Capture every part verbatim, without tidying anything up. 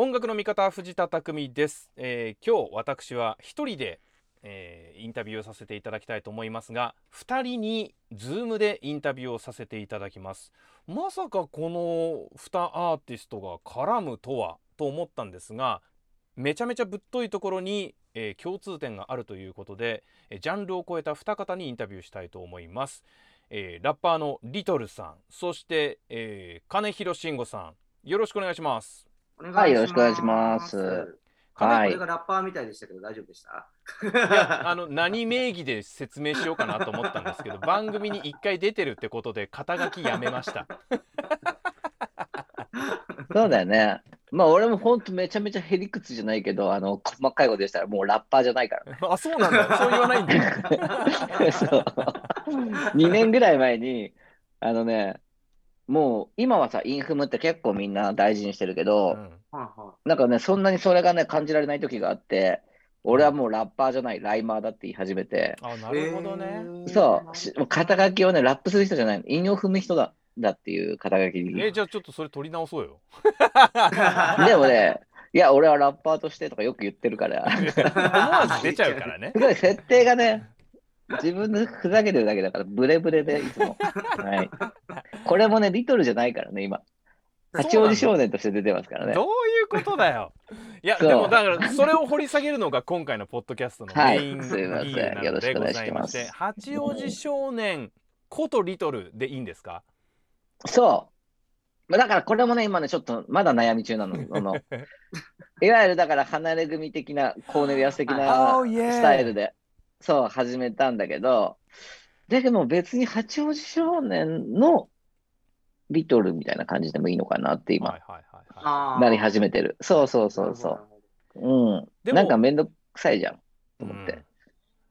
音楽の味方藤田匠です、えー、今日私は一人で、えー、インタビューをさせていただきたいと思いますが、ふたりに Zoom でインタビューをさせていただきます。まさかこのにアーティストが絡むとはと思ったんですが、めちゃめちゃぶっといところに、えー、共通点があるということで、ジャンルを超えたに方にインタビューしたいと思います。えー、ラッパーのリトルさん、そして、えー、金広信吾さん、よろしくお願いします。はい、よろしくお願いします。はい、これがラッパーみたいでしたけど、大丈夫でした？いや、あの何名義で説明しようかなと思ったんですけど、番組にいっかい出てるってことで肩書きやめました。そうだよね。まあ俺も本当めちゃめちゃへりくつじゃないけど、あの細かいことでしたらもうラッパーじゃないからね。あ、そうなんだ。そう言わないんだよ。そう。にねんぐらい前にあのね。もう今はさ、インフムって結構みんな大事にしてるけど、うん、なんかね、そんなにそれがね、感じられない時があって、俺はもうラッパーじゃない、ライマーだって言い始めて。あ、なるほどね。そう、肩書きをね、ラップする人じゃない、韻を踏む人だ、だっていう肩書きに。え、じゃあちょっとそれ取り直そうよ。でもね、いや、俺はラッパーとしてとかよく言ってるから。思わず出ちゃうからね。すごい、設定がね。自分でふざけてるだけだからブレブレでいつも、はい、これもねリトルじゃないからね、今八王子少年として出てますからね。どういうことだよ。いやでもだからそれを掘り下げるのが今回のポッドキャストのメイン議員なのでございまして、はい、八王子少年ことリトルでいいんですか？そうだからこれもね今ねちょっとまだ悩み中なの。そのいわゆるだから離れ組的なコーネリアス的なスタイルでそう始めたんだけど、だけど別に八王子少年のリトルみたいな感じでもいいのかなって今、はいはいはいはい、なり始めてる。そうそうそうそう。うん。でもなんかめんどくさいじゃんと思って、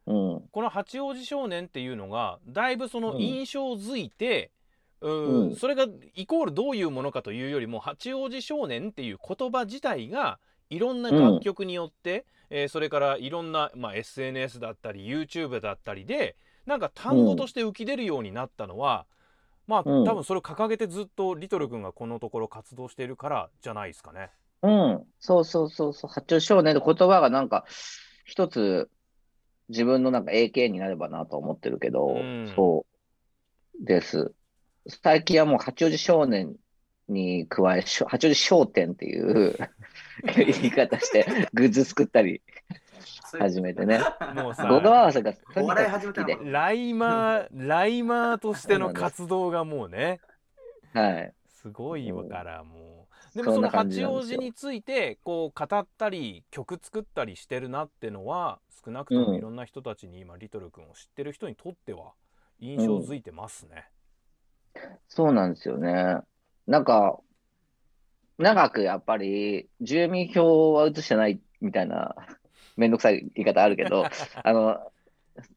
うんうん。この八王子少年っていうのがだいぶその印象づいて、うんうん、それがイコールどういうものかというよりも八王子少年っていう言葉自体がいろんな楽曲によって、うんえー、それからいろんな、まあ、エスエヌエス だったり YouTube だったりでなんか単語として浮き出るようになったのは、うん、まあ多分それを掲げてずっとリトル君がこのところ活動しているからじゃないですかね。うん、そうそうそうそう。八丁少年の言葉がなんか一つ自分のなんか エーケー になればなと思ってるけど、うん、そうです。最近はもう八王子少年に加え八王子商店っていう言い方してグッズ作ったり始めてね。もうさ、語呂合わせがお笑い始めたの。ライマーライマーとしての活動がもうね、はい、すごいからもう。でもその八王子についてこう語ったり曲作ったりしてるなってのは少なくともいろんな人たちに今、うん、リトル君を知ってる人にとっては印象づいてますね。うん、そうなんですよね。なんか長くやっぱり住民票は移してないみたいなめんどくさい言い方あるけどあの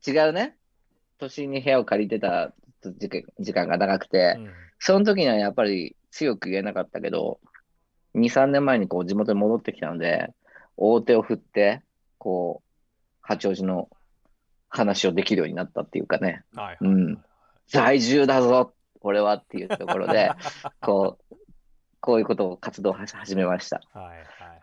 違うね都心に部屋を借りてた時間が長くて、うん、その時にはやっぱり強く言えなかったけど に,さん 年前にこう地元に戻ってきたので大手を振ってこう八王子の話をできるようになったっていうかね、はいはいはいはい、うん、在住だぞ俺はっていうところでこうこういうことを活動始めました。はいはい。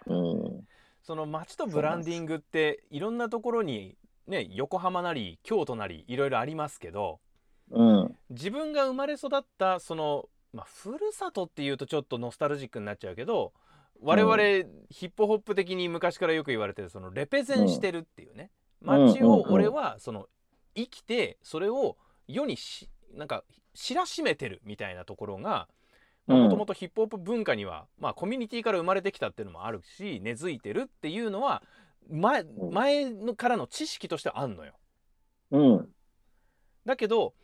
うん。その街とブランディングっていろんなところにね、横浜なり京都なりいろいろありますけど、うん、自分が生まれ育ったその、まあ、ふるさとっていうとちょっとノスタルジックになっちゃうけど、我々ヒップホップ的に昔からよく言われてるそのレペゼンしてるっていうね、街を俺はその生きてそれを世にしなんか知らしめてるみたいなところがもともとヒップホップ文化には、まあ、コミュニティから生まれてきたっていうのもあるし根付いてるっていうのは 前, 前のからの知識としてあんのよ、うん、だけど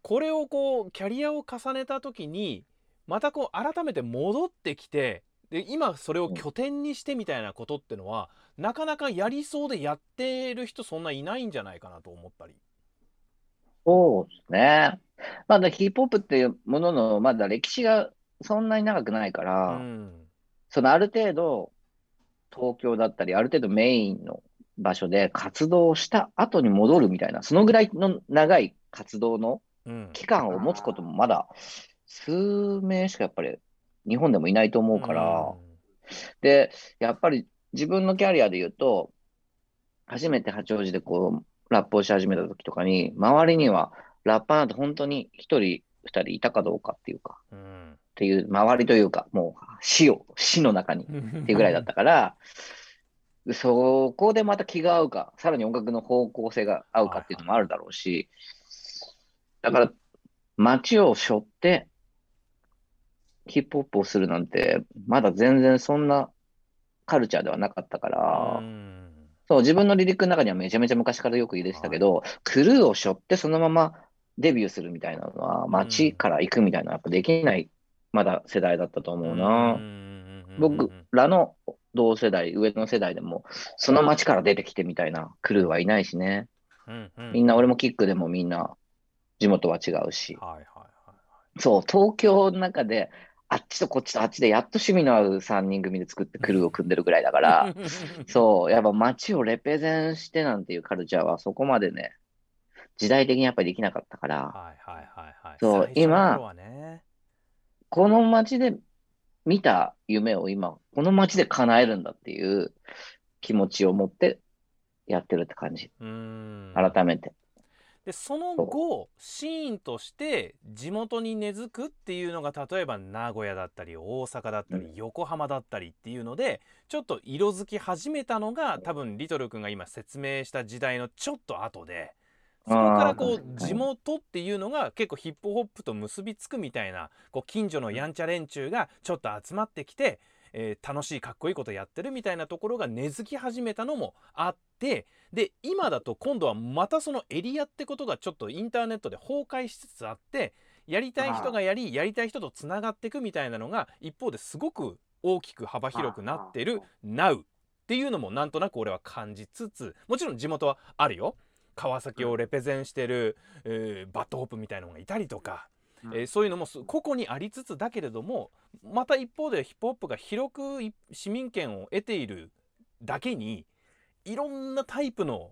これをこうキャリアを重ねた時にまたこう改めて戻ってきてで今それを拠点にしてみたいなことってのはなかなかやりそうでやってる人そんないないんじゃないかなと思ったり。そうですね。まだヒップホップっていうもののまだ歴史がそんなに長くないから、うん、そのある程度東京だったりある程度メインの場所で活動した後に戻るみたいなそのぐらいの長い活動の期間を持つこともまだ数名しかやっぱり日本でもいないと思うから、うん、で、やっぱり自分のキャリアで言うと、初めて八王子でこうラップをし始めた時とかに、周りにはラッパーなんて本当に一人二人いたかどうかっていうか、うん、っていう周りというか、もう死を死の中にっていうぐらいだったからそこでまた気が合うか、さらに音楽の方向性が合うかっていうのもあるだろうし、だから街を背負ってヒップホップをするなんて、まだ全然そんなカルチャーではなかったから、うん、そう、自分のリリックの中にはめちゃめちゃ昔からよく入れてたけど、はい、クルーを背負ってそのままデビューするみたいなのは、街から行くみたいなのはやっぱできない、うん、まだ世代だったと思うな。うん、僕らの同世代、上の世代でも、その街から出てきてみたいなクルーはいないしね。うんうん、みんな、俺もキックでもみんな、地元は違うし、はいはいはいはい、そう、東京の中で、あっちとこっちとあっちでやっと趣味のあるさんにん組で作ってクルーを組んでるぐらいだからそう、やっぱ街をレペゼンしてなんていうカルチャーはそこまでね、時代的にやっぱりできなかったから、はいはいはいはい、そう、今、ね、この街で見た夢を今この街で叶えるんだっていう気持ちを持ってやってるって感じ。うーん、改めて。でその後シーンとして地元に根付くっていうのが、例えば名古屋だったり大阪だったり横浜だったりっていうので、ちょっと色づき始めたのが、多分リトル君が今説明した時代のちょっと後で、そこからこう地元っていうのが結構ヒップホップと結びつくみたいな、こう近所のやんちゃ連中がちょっと集まってきて、えー、楽しいかっこいいことやってるみたいなところが根付き始めたのもあって、で今だと今度はまたそのエリアってことがちょっとインターネットで崩壊しつつあって、やりたい人がやり、やりたい人とつながっていくみたいなのが一方ですごく大きく幅広くなってる ナウ っていうのもなんとなく俺は感じつつ、もちろん地元はあるよ。川崎をレペゼンしてる、えー、バッドホップみたいなのがいたりとか、えー、そういうのも個々にありつつだけれども、また一方でヒップホップが広く市民権を得ているだけに、いろんなタイプの、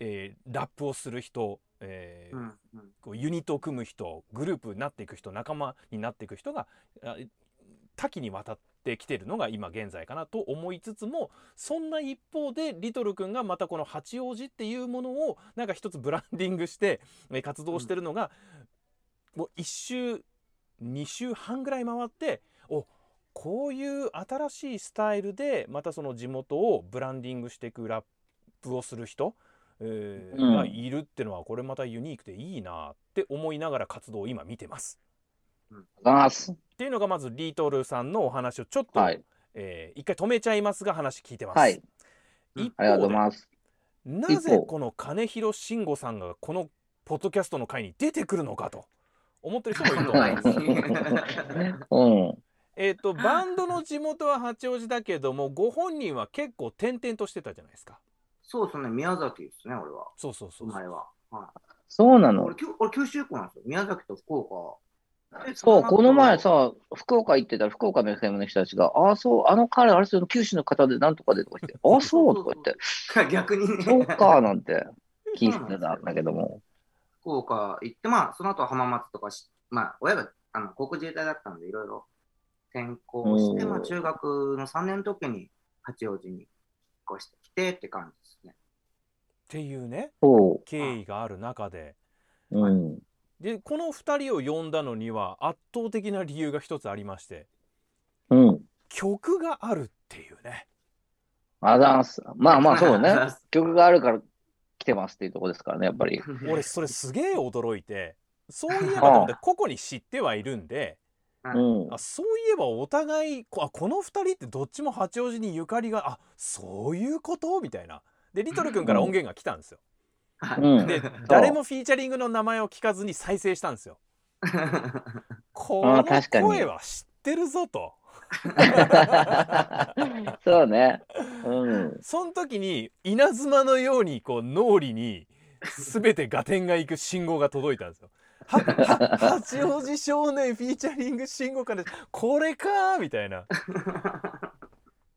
えー、ラップをする人、えーうんうん、こうユニットを組む人、グループになっていく人、仲間になっていく人が多岐にわたってきてるのが今現在かなと思いつつも、そんな一方でリトル君がまたこの八王子っていうものをなんか一つブランディングして活動してるのが、うん、もういっしゅうにしゅうはんぐらい回って、おこういう新しいスタイルでまたその地元をブランディングしていくラップをする人、えーうん、がいるってのは、これまたユニークでいいなって思いながら活動を今見てます、うん、っていうのがまずリトルさんのお話をちょっと、はい、えー、一回止めちゃいますが話聞いてます、はい、一方でなぜこの金広信吾さんがこのポッドキャストの回に出てくるのかと思ってる人もいると思います、うん、えっとバンドの地元は八王子だけども、ご本人は結構転々としてたじゃないですか。そうですね、宮崎ですね、俺は。そうそうそう、前は、はい、そうなの。俺、俺九州っ子なんですよ、宮崎と福岡。そう、この前さ、福岡行ってたら、福岡の エフエム の人たちが、ああ、そう、あの彼、あれですよ、九州の方でなんとかでとか言って、ああ、そうとか言って、逆にね、そうかなんて聞いてたんだけども。福岡行って、まあ、その後浜松とかし、まあ、親があの航空自衛隊だったんでいろいろ転校して、まあ、中学のさんねんの時に八王子に引っ越してきてって感じですね。っていうね、経緯がある中で、はい、うん、でこのふたりを呼んだのには圧倒的な理由が一つありまして、うん、曲があるっていうね。ありがとうございます。まあまあそうね曲があるから来てますっていうとこですからね、やっぱり。俺それすげえ驚いて、そういえばと思って個々に知ってはいるんで、うん、あそういえばお互いあこのふたりってどっちも八王子にゆかりが、あそういうことみたいな。でリトル君から音源が来たんですよ、うん、で、うん、誰もフィーチャリングの名前を聞かずに再生したんですよこの声は知ってるぞとそうね、うん、その時に稲妻のようにこう脳裏に全て合点がいく信号が届いたんですよはは八王子少年フィーチャリング信号からこれかみたいな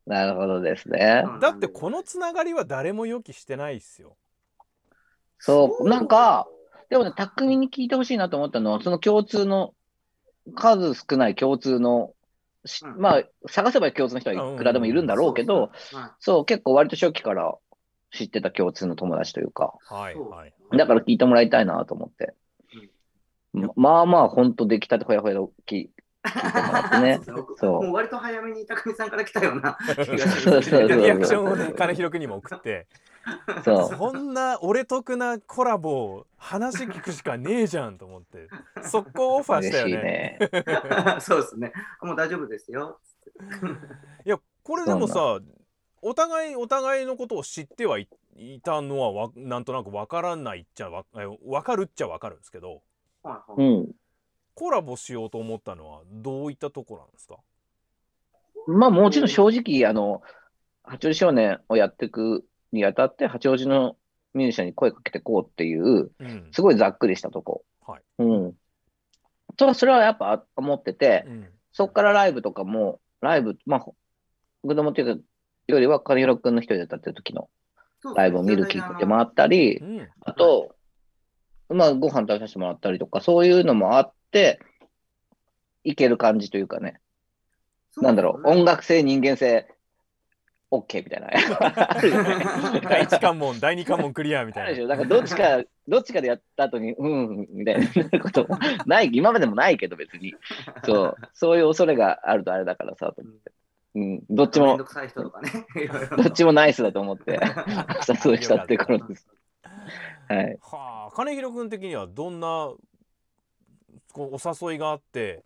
なるほどですね。だってこのつながりは誰も予期してないっすよ。そう、なんかでもね、巧みに聞いてほしいなと思ったのは、その共通の数少ない共通のうん、まあ、探せば共通の人はいくらでもいるんだろうけど、そう、結構割と初期から知ってた共通の友達というか、はいはい、だから聞いてもらいたいなと思って、うん、まあまあ、ほんと出来たてほやほやで大きい。ね、そう、もう割と早めに匠さんから来たようなリアクションをね、金広くにも送ってそう、こんな俺得なコラボ話聞くしかねえじゃんと思って速攻オファーしたよね。嬉しいねそうですね、もう大丈夫ですよいや、これでもさ、お互いお互いのことを知ってはい、いたのはわなんとなく分からないっちゃわ分かるっちゃ分かるんですけど、はいはい、うん、コラボしようと思ったのはどういったところなんですか？まあ、もちろん正直あの八王子少年をやっていくにあたって八王子のミュージシャンに声かけてこうっていう、うん、すごいざっくりしたとこ、はい、うん、とそれはやっぱ思ってて、うん、そこからライブとかもライブ、まあ子供っていうよりは金広くんの一人で歌ってる時のライブを見る聞いてもらったり、うん、はい、あと、まあ、ご飯食べさせてもらったりとか、そういうのもあってでいける感じというかね、なんだろう、音楽性人間性 OK みたいなだいいち関門だいに関門クリアみたいな、でしょ、なんかどっちかどっちかでやった後にうんみたいなこともない、今までもないけど別に、そうそういう恐れがあるとあれだからさと思って、うん、どっちもどっちもナイスだと思って誘いしたっていうことですはい。はあ、金広くん的にはどんなこうお誘いがあって、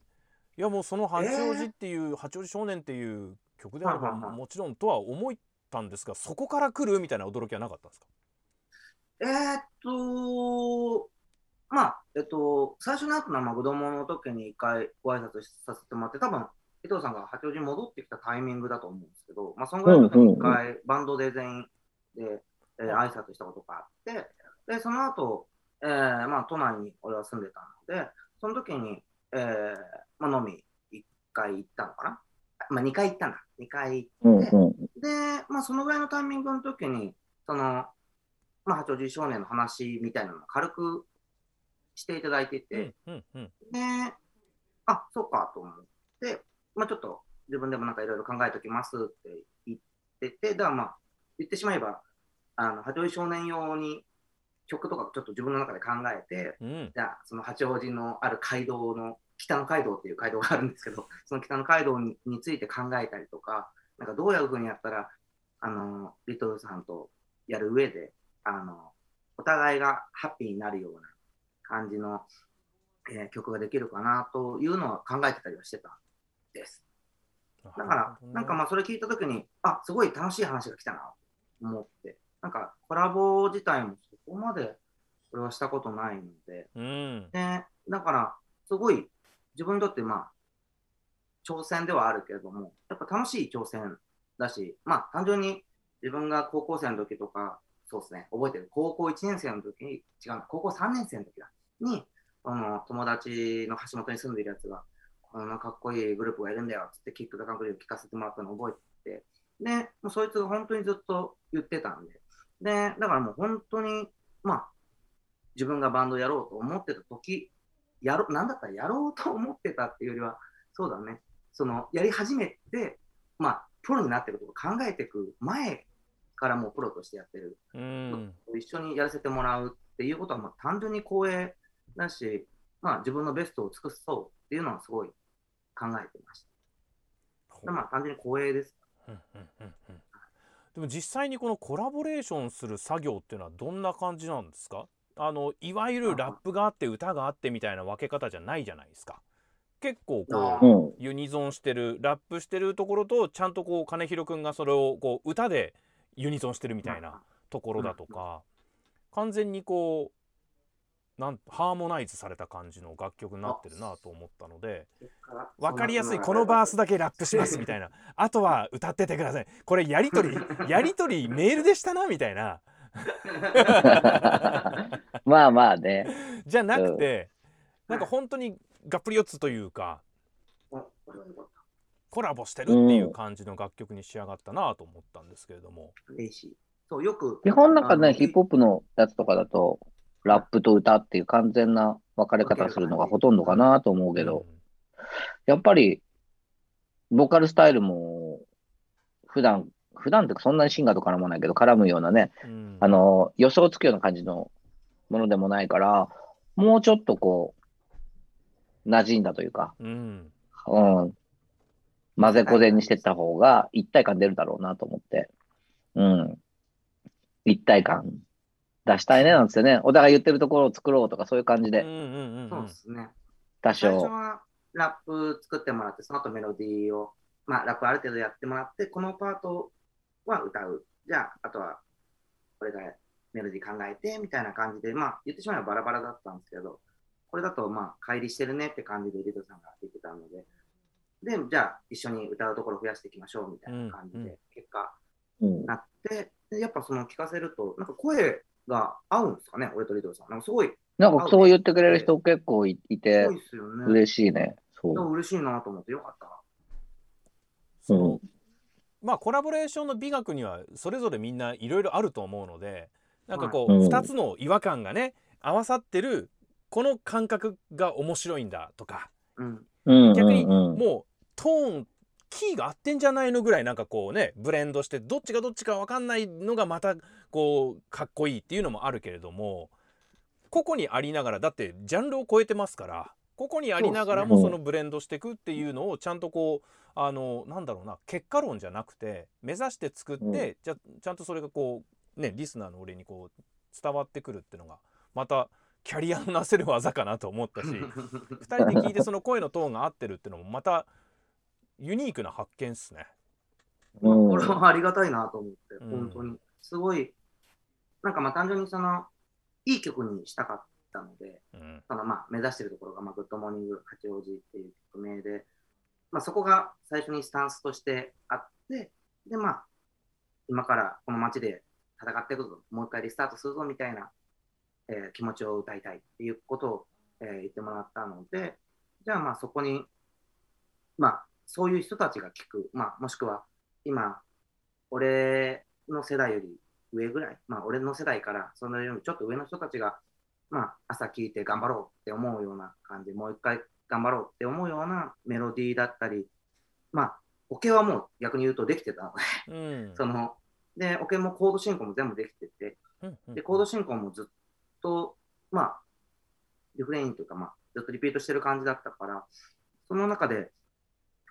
いやもうその八王子っていう、えー、八王子少年っていう曲であればもちろんとは思ったんですが、そこから来るみたいな驚きはなかったんですか？えー、っとまあえっと最初の後のまあ子供の時に一回ご挨拶させてもらって、多分伊藤さんが八王子に戻ってきたタイミングだと思うんですけど、まあそのぐらいの時に一回バンドで全員で、えー、挨拶したことがあって、でその後、えー、まあ都内に俺は住んでたので、その時に、えーまあ、飲みいっかい行ったのかな、まあ、にかい行ったんだ、にかい行って、うんうん、で、まあ、そのぐらいのタイミングの時にその、まあ、八王子少年の話みたいなのを軽くしていただいてて、うんうんうん、で、あ、そうかと思って、まあ、ちょっと自分でもなんかいろいろ考えておきますって言ってて、だからまあ言ってしまえばあの八王子少年用に曲とかちょっと自分の中で考えて、うん、じゃあその八王子のある街道の北の街道っていう街道があるんですけど、その北の街道 に, について考えたりとか、なんかどういうふうにやったらあのリトルさんとやる上であのお互いがハッピーになるような感じの、えー、曲ができるかなというのは考えてたりはしてたんです。だからなんかまあそれ聞いたときに、あ、すごい楽しい話が来たなと思って。なんかコラボ自体もそこまで俺はしたことないので、うん、でだからすごい自分にとってまあ挑戦ではあるけれども、やっぱ楽しい挑戦だし、まあ単純に自分が高校生の時とか、そうですね、覚えてる、高校いちねん生の時に、違う、高校さんねん生の時だに、あの友達の橋本に住んでいるやつがこんなかっこいいグループがいるんだよっつって、キックザカンクリーを聴かせてもらったのを覚えてて、でもうそいつが本当にずっと言ってたんで、でだからもう本当に、まあ、自分がバンドやろうと思ってた時、やろなんだったらやろうと思ってたっていうよりは、そうだね、そのやり始めて、まあ、プロになってることを考えていく前からもうプロとしてやってる、うん、一緒にやらせてもらうっていうことはまあ単純に光栄だし、まあ、自分のベストを尽くそうっていうのはすごい考えていました。まあ単純に光栄です。うんうんうんうん。でも実際にこのコラボレーションする作業っていうのはどんな感じなんですか？あのいわゆるラップがあって歌があってみたいな分け方じゃないじゃないですか。結構こうユニゾンしてる、ラップしてるところとちゃんとこう金広くんがそれをこう歌でユニゾンしてるみたいなところだとか、完全にこうなんハーモナイズされた感じの楽曲になってるなと思ったので、分かりやすい、このバースだけラップしますみたいな、あとは歌っててください、これやり取りやり取りメールでしたなみたいなまあまあね、じゃなくて、うん、なんか本当にがっぷり四つというかコラボしてるっていう感じの楽曲に仕上がったなと思ったんですけれども、うん、そうよく基本なんかね、ヒップホップのやつとかだとラップと歌っていう完全な分かれ方するのがほとんどかなと思うけど、やっぱりボーカルスタイルも普段普段ってそんなにシンガーと絡まないけど絡むようなね、うん、あの予想つくような感じのものでもないからもうちょっとこう馴染んだというか、うんうん、混ぜこぜにしてった方が一体感出るだろうなと思って、うん、一体感出したいねなんですよね。お互い言ってるところを作ろうとかそういう感じで、うんうんうん、そうですね。多少最初はラップ作ってもらってその後メロディーを、まあ、ラップある程度やってもらってこのパートは歌うじゃああとはこれがメロディー考えてみたいな感じで、まあ、言ってしまえばバラバラだったんですけどこれだとまあ乖離してるねって感じでリトさんが言ってたのででじゃあ一緒に歌うところ増やしていきましょうみたいな感じで結果なって、うんうん、やっぱその聞かせるとなんか声が合うんですかね俺とリトさんなんかすごいなんかそう言ってくれる人結構いて嬉しいね。そう嬉しいなと思ってよかった。そうまあコラボレーションの美学にはそれぞれみんないろいろあると思うのでなんかこうふたつの違和感がね合わさってるこの感覚が面白いんだとか、うん、逆にもうトーンキーが合ってんじゃないのぐらいなんかこうねブレンドしてどっちがどっちか分かんないのがまたこうかっこいいっていうのもあるけれども個々にありながらだってジャンルを超えてますから個々にありながらもそのブレンドしていくっていうのをちゃんとこうあのなんだろうな結果論じゃなくて目指して作ってじゃちゃんとそれがこうねリスナーの俺にこう伝わってくるっていうのがまたキャリアのなせる技かなと思ったしふたりで聞いてその声のトーンが合ってるっていうのもまたユニークな発見っすね。これはありがたいなと思って本当にすごいなんかまあ単純にそのいい曲にしたかったので、うん、そのまあ目指してるところがまあグッドモーニング八王子っていう曲名で、まあ、そこが最初にスタンスとしてあってでまあ今からこの街で戦っていくぞもう一回リスタートするぞみたいな、えー、気持ちを歌いたいっていうことを、えー、言ってもらったのでじゃあまあそこにまあそういう人たちが聞く、まあ、もしくは今俺の世代より上ぐらい、まあ、俺の世代からそのようにちょっと上の人たちが、まあ、朝聴いて頑張ろうって思うような感じもう一回頑張ろうって思うようなメロディーだったりまあオケはもう逆に言うとできてたので、うん、そのでオケもコード進行も全部できてて、うんうん、でコード進行もずっとまあリフレインというか、まあ、ずっとリピートしてる感じだったからその中で、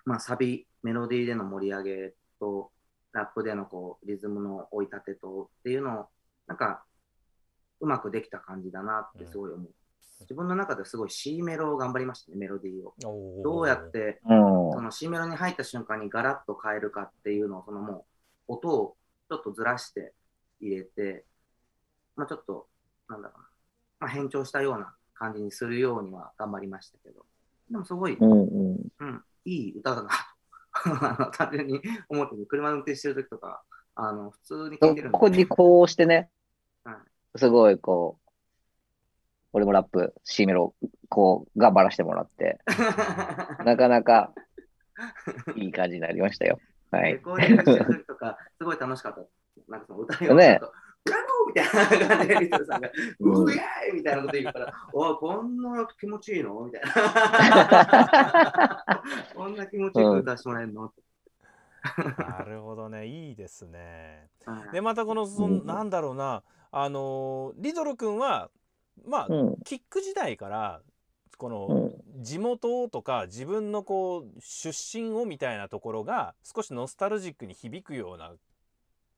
まあ、サビメロディーでの盛り上げとラップでのこうリズムの追い立てとっていうのをなんかうまくできた感じだなってすごい思う、うん、自分の中ですごい C メロを頑張りましたね。メロディーをどうやってその C メロに入った瞬間にガラッと変えるかっていうのをそのもう音をちょっとずらして入れて、まあ、ちょっとなんだろうな、まあ、変調したような感じにするようには頑張りましたけどでもすごい、うんうん、いい歌だな単純に思って車運転してる時とかあの普通に聴いてるんでここにこうしてね、うん、すごいこう俺もラップ C メロこう頑張らせてもらってなかなかいい感じになりましたよ。はい。レコーディングしてる時とかすごい楽しかった。なんかその歌いをね。ブラボーみたいな感じでリトルさんがうえーいみたいなこと言うから、おいこんな気持ちいいのみたいなこんな気持ちいいこと出してもらえるの、うん、なるほどね、いいですね。でまたこのそのなんだろうな、あのリトル君はまあ、うん、キック時代からこの地元とか自分のこう出身をみたいなところが少しノスタルジックに響くような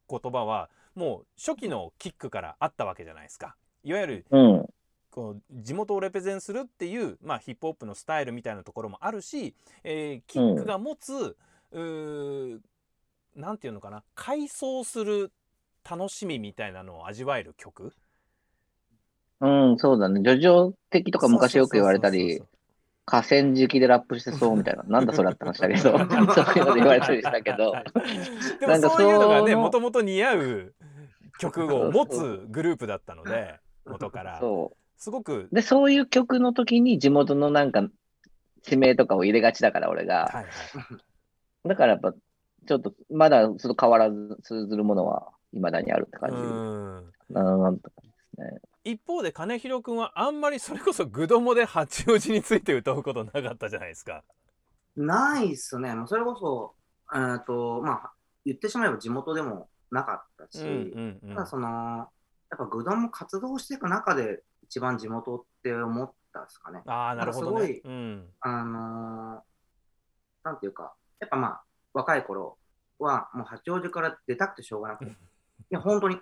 言葉はもう初期のキックからあったわけじゃないですか。いわゆる、うん、こう地元をレプレゼンするっていう、まあ、ヒップホップのスタイルみたいなところもあるし、えー、キックが持つ、うん、うなんていうのかな、回想する楽しみみたいなのを味わえる曲、うん、そうだね。叙情的とか昔よく言われたり、河川敷でラップしてそうみたいな、なんだそれって話だけど、そういうの言われたりしたけど、でもそういうのがね、もともと似合う曲を持つグループだったので、元から。そう。すごく。で、そういう曲の時に地元のなんか地名とかを入れがちだから、俺が。はいはい、だからやっぱ、ちょっとまだちょっと変わらず通ずるものは未だにあるって感じ。うん。なんとかですね。一方で金広くんはあんまりそれこそグドモで八王子について歌うことなかったじゃないですか。ないっすね。もうそれこそ、えーとまあ、言ってしまえば地元でもなかったし、うんうんうん、ただそのやっぱグドンも活動していく中で一番地元って思ったんですかね。ああ、なるほどね。すごい、うん、あのなんていうか、やっぱまあ若い頃はもう八王子から出たくてしょうがなくて、いや本当に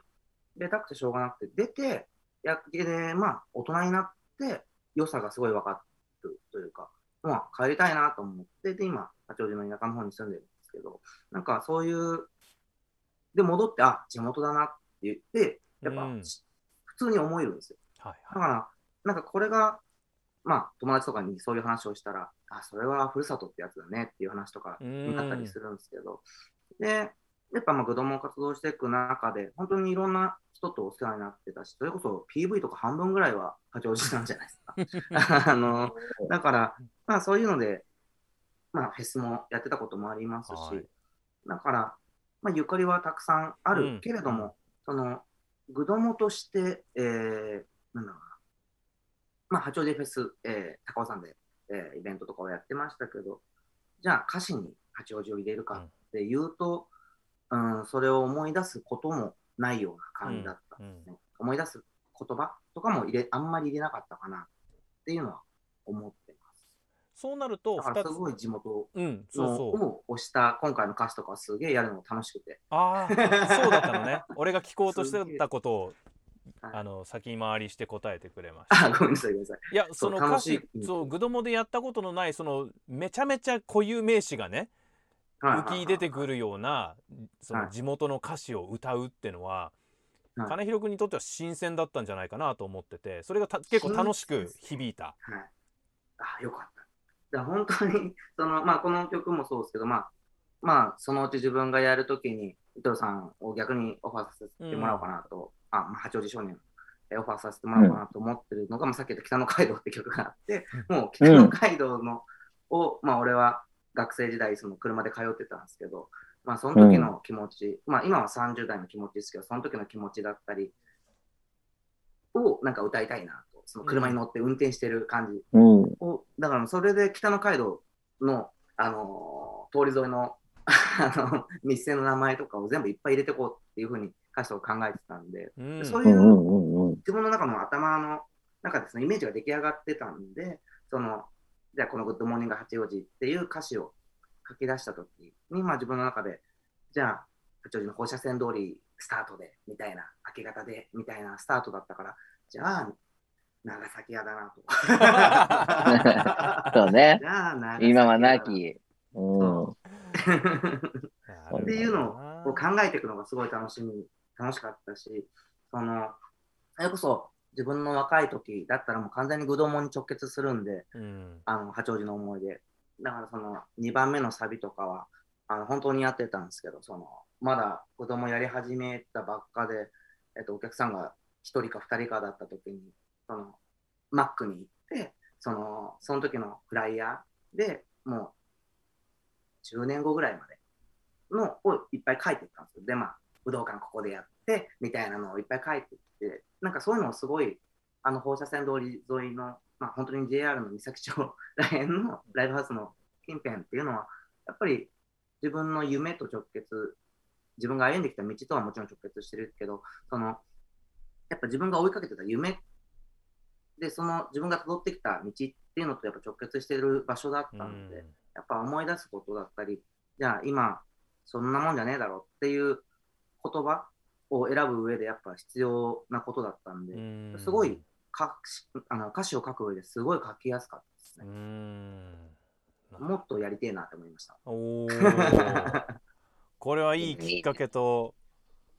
出たくてしょうがなくて出て、やでまあ大人になって良さがすごい分かるというか、まあ帰りたいなと思ってで今八王子の田舎の方に住んでるんですけど、なんかそういうで戻ってあ地元だなって言ってやっぱ、うん、普通に思えるんですよ。はいはい、だからなんかこれがまあ友達とかにそういう話をしたら、あそれはふるさとってやつだねっていう話とかになったりするんですけど、でやっぱまあグドンも活動していく中で本当にいろんな人とお世話になってたし、それこそ ピーブイ とか半分ぐらいは八王子なんじゃないですか。あのだからまあそういうので、まあ、フェスもやってたこともありますし、はい、だから、まあ、ゆかりはたくさんあるけれども、うん、そのグドモとして、えー、なんだろうな、まあ、八王子フェス、えー、高尾山で、えー、イベントとかをやってましたけど、じゃあ歌詞に八王子を入れるかっていうと、うんうん、それを思い出すこともないような感じだったんですね、うんうん、思い出す言葉とかも入れあんまり入れなかったかなっていうのは思ってます。そうなるとだからすごい地元を押した今回の歌詞とかはすげえやるの楽しくて、ああそうだったのね。俺が聞こうとしてたことをあの先回りして答えてくれました。あ、ごめんなさいごめんなさい。いやその歌詞、そうグドモでやったことのないそのめちゃめちゃ固有名詞がね浮き出てくるようなその地元の歌詞を歌うってのは、はい、金弘君にとっては新鮮だったんじゃないかなと思ってて、それがた結構楽しく響いた。はい、あよかった。だ本当にその、まあ、この曲もそうですけど、まあまあ、そのうち自分がやるときに伊藤さんを逆にオファーさせてもらおうかなと。うんあまあ、八王子少年オファーさせてもらおうかなと思ってるのが、うんまあ、さっき言った北の街道って曲があって、もう北の街道のを、うんまあ、俺は学生時代その車で通ってたんですけど、まあ、その時の気持ち、うんまあ、今はさんじゅう代の気持ちですけど、その時の気持ちだったりをなんか歌いたいなと、その車に乗って運転してる感じを、うん、だからそれで北の街道の、あのー、通り沿いのあの店の名前とかを全部いっぱい入れてこうっていう風に歌詞を考えてたんで、うん、そういう自分の中の頭の中でそのイメージが出来上がってたんで、そのじゃあこのグッドモーニング八王子っていう歌詞を書き出した時に、まあ、自分の中でじゃあ八王子の放射線通りスタートでみたいな明け方でみたいなスタートだったから、じゃあ長崎屋だなとそうね今はなきうんっていうのを考えていくのがすごい楽しみ楽しかったし、そのそれこそ自分の若い時だったらもう完全にグドモに直結するんで、うん、あの八王子の思い出だから、そのにばんめのサビとかはあの本当にやってたんですけど、そのまだグドモやり始めたばっかで、えっと、お客さんがひとりかふたりかだった時にそのマックに行ってそのその時のフライヤーでもうじゅうねんごぐらいまでのをいっぱい書いていったんですよ。でまあ武道館ここでやってみたいなのをいっぱい書いていって、なんかそういうのをすごいあの放射線通り沿いの、まあ、本当に ジェイアール の三崎町らへんのライブハウスの近辺っていうのはやっぱり自分の夢と直結、自分が歩んできた道とはもちろん直結してるけど、そのやっぱ自分が追いかけてた夢でその自分が辿ってきた道っていうのとやっぱ直結してる場所だったので、やっぱ思い出すことだったり、じゃあ今そんなもんじゃねえだろっていう言葉を選ぶ上でやっぱ必要なことだったんで、んすごいかあの歌詞を書く上ですごい書きやすかったですね。うーんもっとやりてえなって思いました。おこれはいいきっかけと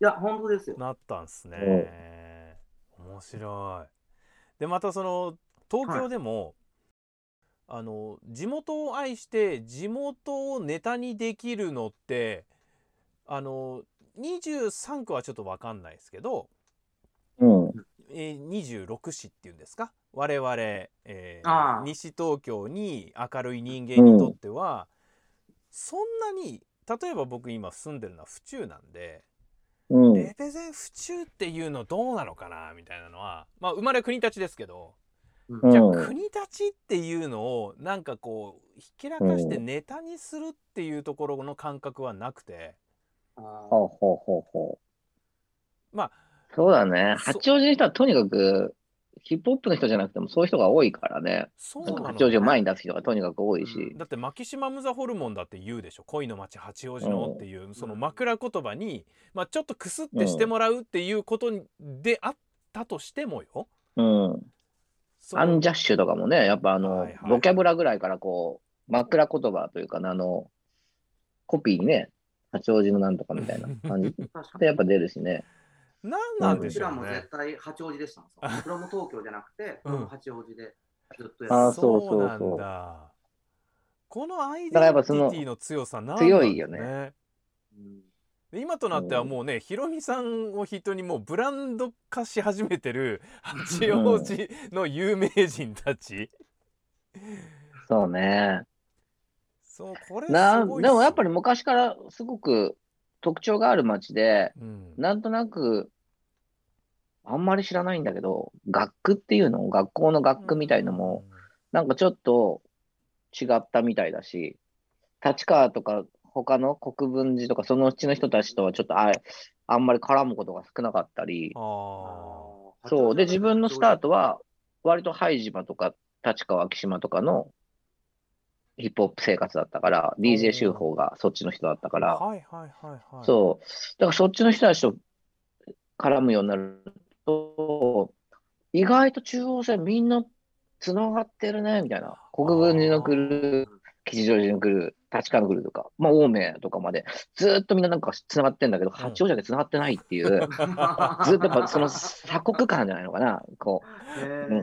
いや本当ですよなったんですね。面白い。でまたその東京でも、はい、あの地元を愛して地元をネタにできるのってあのにじゅうさんくはちょっと分かんないですけど、うんえー、にじゅうろく市っていうんですか我々、えー、西東京に明るい人間にとっては、うん、そんなに例えば僕今住んでるのは府中なんで、うん、レペゼン府中っていうのどうなのかなみたいなのはまあ生まれ国立ですけど、うん、じゃあ国立っていうのをなんかこうひけらかしてネタにするっていうところの感覚はなくて、うん、ほうほうほうほう、まあそうだね。八王子の人はとにかくヒップホップの人じゃなくてもそういう人が多いからね。そうなのね。八王子を前に出す人がとにかく多いし、うん、だってマキシマムザホルモンだって言うでしょ、恋の街八王子のっていう、うん、その枕言葉に、まあ、ちょっとクスってしてもらうっていうことであったとしてもよ、うん、アンジャッシュとかもね、やっぱあの、はいはいはい、ボキャブラぐらいからこう枕言葉というか、あのコピーにね、八王子のなんとかみたいな感じでやっぱ出るしね。なんなんでしょうね。うちらも絶対八王子でしたもん。僕らも東京じゃなくて、うん、八王子でずっとやってた。あ、そうそうそう。そうなんだ。このアイデンティティの強さなんだ、ね、強いよね、うん。今となってはもうね、ヒロミさんを筆頭にもうブランド化し始めてる八王子の有名人たち。うん、そうね。そう、これすごいっす。でもやっぱり昔からすごく特徴がある街で、うん、なんとなくあんまり知らないんだけど、学区っていうの、学校の学区みたいのも、うん、なんかちょっと違ったみたいだし、立川とか他の国分寺とかそのうちの人たちとはちょっと あ, あんまり絡むことが少なかったり、あそうで自分のスタートは割と拝島とか立川昭島とかのヒップホップ生活だったから、 ディージェー 修法がそっちの人だったから、そうだからそっちの人たちと絡むようになると、意外と中央線みんなつながってるねみたいな、国分寺のクルー、吉祥寺のクルー、立川のクルーとか、まあ青梅とかまでずっとみんななんかつながってんだけど、うん、八王子だけつながってないっていうずっとやっぱその鎖国感じゃないのかな、こう、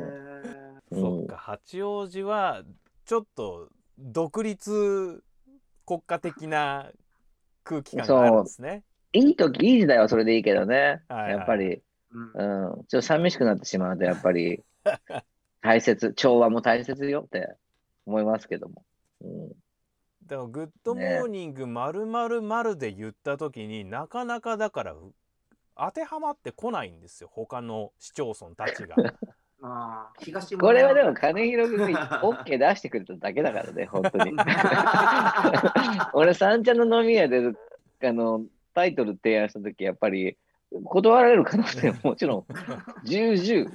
うん、そっか、八王子はちょっと独立国家的な空気感があるんですね。いい時、いい時代はそれでいいけどね、はいはい、やっぱり、うんうん、ちょっと寂しくなってしまうとやっぱり大切、調和も大切よって思いますけども、うん、でもグッドモーニング〇〇〇で言った時に、ね、なかなかだから当てはまってこないんですよ、他の市町村たちがあ東これはでも金広組 OK 出してくれただけだからね本当に俺三茶の飲み屋であのタイトル提案した時、やっぱり断られる可能性ももちろん重々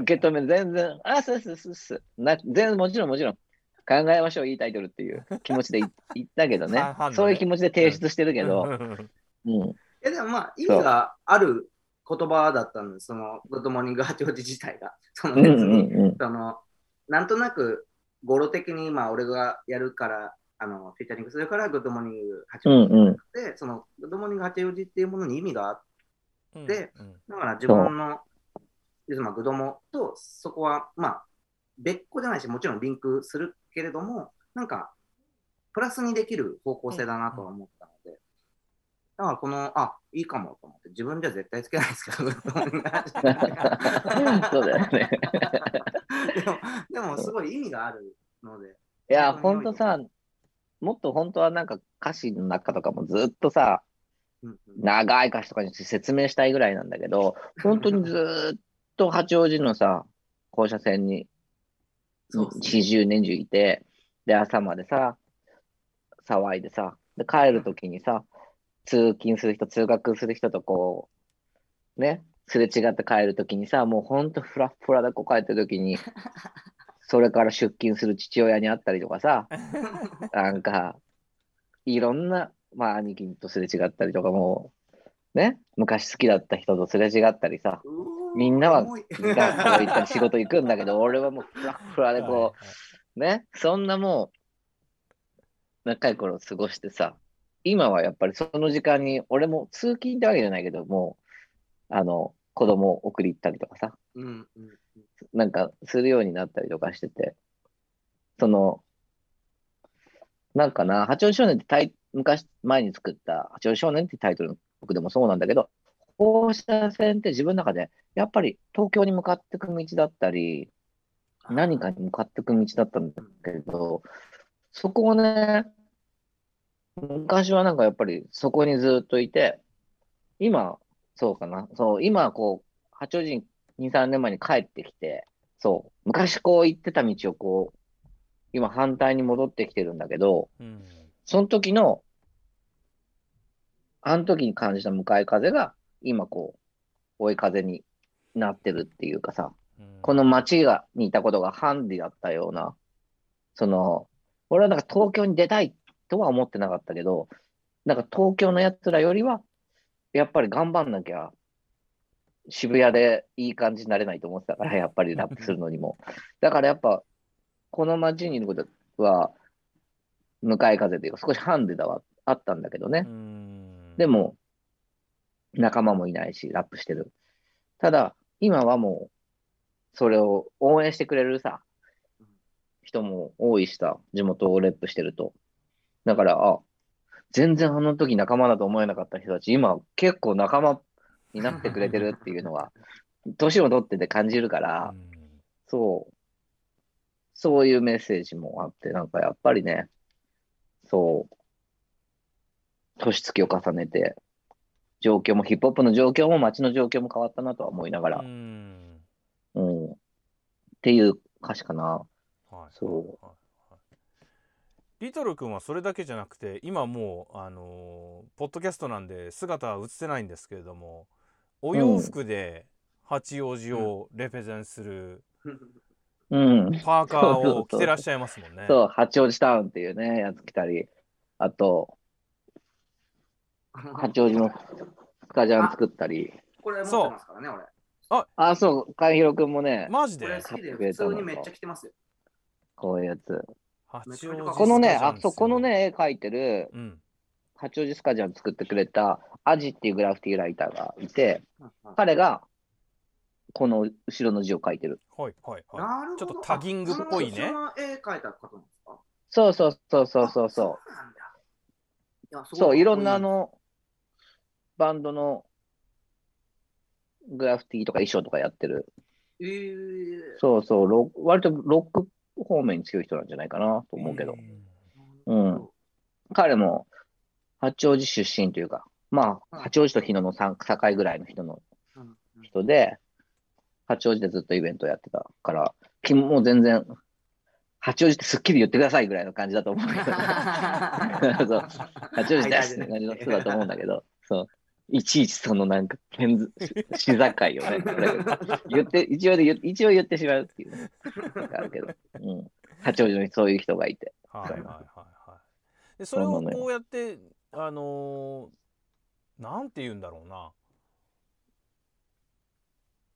受け止め、全然あすすすすな、全もちろんもちろん考えましょう、いいタイトルっていう気持ちで言ったけどねそういう気持ちで提出してるけど、うん、いやでもまあ意味がある言葉だったんです、そのグッドモーニング八王子自体がその別に、うんうんうん、そのなんとなく語呂的に今俺がやるから、あのフィーチャリングするからグッドモーニング八王子で、うんうん、そのグッドモーニング八王子っていうものに意味があって、うんうん、だから自分のグドモとそこはまあ別個じゃないし、もちろんリンクするけれども、なんかプラスにできる方向性だなとは思ったので、うんうん、だからこのあいいかもと思って、自分じゃ絶対つけないですけどそうだよねでも、でもすごい意味があるので、いやほんとさ、もっと本当はなんか歌詞の中とかもずっとさ、うんうん、長い歌詞とかに説明したいぐらいなんだけど、本当にずっと八王子のさ校舎線によんじゅうねん中いて、で朝までさ騒いでさ、で帰るときにさ、通勤する人、通学する人とこうね、すれ違って帰るときにさ、もうほんとフラッフラでこう帰ったときにそれから出勤する父親に会ったりとかさなんかいろんな、まあ兄貴とすれ違ったりとか、もうね昔好きだった人とすれ違ったりさ、みんなは学校行ったり仕事行くんだけど俺はもうフラッフラでこうね、そんなもう若い頃過ごしてさ、今はやっぱりその時間に俺も通勤ってわけじゃないけど、もうあの子供を送り行ったりとかさ、うんうんうん、なんかするようになったりとかしてて、そのなんかな、八王子少年ってタイ昔前に作った八王子少年ってタイトルの僕でもそうなんだけど、放射線って自分の中でやっぱり東京に向かってく道だったり何かに向かってく道だったんだけど、そこをね昔はなんかやっぱりそこにずっといて、今そうかな、そう今こう八王子に にさんねんまえに帰ってきて、そう、昔こう行ってた道をこう、今反対に戻ってきてるんだけど、うん、その時の、あの時に感じた向かい風が、今こう、追い風になってるっていうかさ、うん、この街がにいたことがハンディだったような、その、俺はなんか東京に出たいとは思ってなかったけど、なんか東京のやつらよりは、やっぱり頑張んなきゃ、渋谷でいい感じになれないと思ってたから、やっぱりラップするのにも。だからやっぱ、この街にいることは、向かい風というか、少しハンデだはあったんだけどね。でも、仲間もいないし、ラップしてる。ただ、今はもう、それを応援してくれるさ、人も多いしさ、地元をレップしてると。だから、あ、全然あの時仲間だと思えなかった人たち、今結構仲間になってくれてるっていうのは、年を取ってて感じるから、そう。そういうメッセージもあって、なんかやっぱりね、そう、年月を重ねて、状況も、ヒップホップの状況も、街の状況も変わったなとは思いながら、うん、うん、っていう歌詞かな。はい、そう、はいはい。リトル君はそれだけじゃなくて、今もう、あのー、ポッドキャストなんで姿は映せないんですけれども、お洋服で八王子をレプレゼンする、うんうん、うん、パーカーを着てらっしゃいますもんね。そう、八王子タウンっていうね、やつ着たり、あと、八王子のスカジャン作ったり。これ持ってますからね、俺。あ、あ、そう、かんひろくんもね、マジで好きで、普通にめっちゃ着てますよ。こういうやつ。八王子このね、あそこのね、絵描いてる、うん、八王子スカジャン作ってくれた、アジっていうグラフィティライターがいて、彼が、この後ろの字を書いてる。はいはいはい。ちょっとタギングっぽいね。その絵描いたことなんですか？そうそうそうそうそうそう。そうなんだ。いや、すごい。そう、いろんなあのバンドのグラフィティとか衣装とかやってる。えー、そうそう、ロ割とロック方面に強い人なんじゃないかなと思うけど。えー、うん。彼も八王子出身というか、まあ八王子と日野の境ぐらいの人の人で。八王子でずっとイベントやってたから、もう全然、八王子ってすっきり言ってくださいぐらいの感じだと思うけど、そう八王子ですって感じの人だと思うんだけど、そういちいちそのなんか、県ず、市境をね、言って一応で言、一応言ってしまうっていうのがあるけど、うん、八王子にそういう人がいて。はいはいはいはい。でそれをこうやって、あのー、なんて言うんだろうな。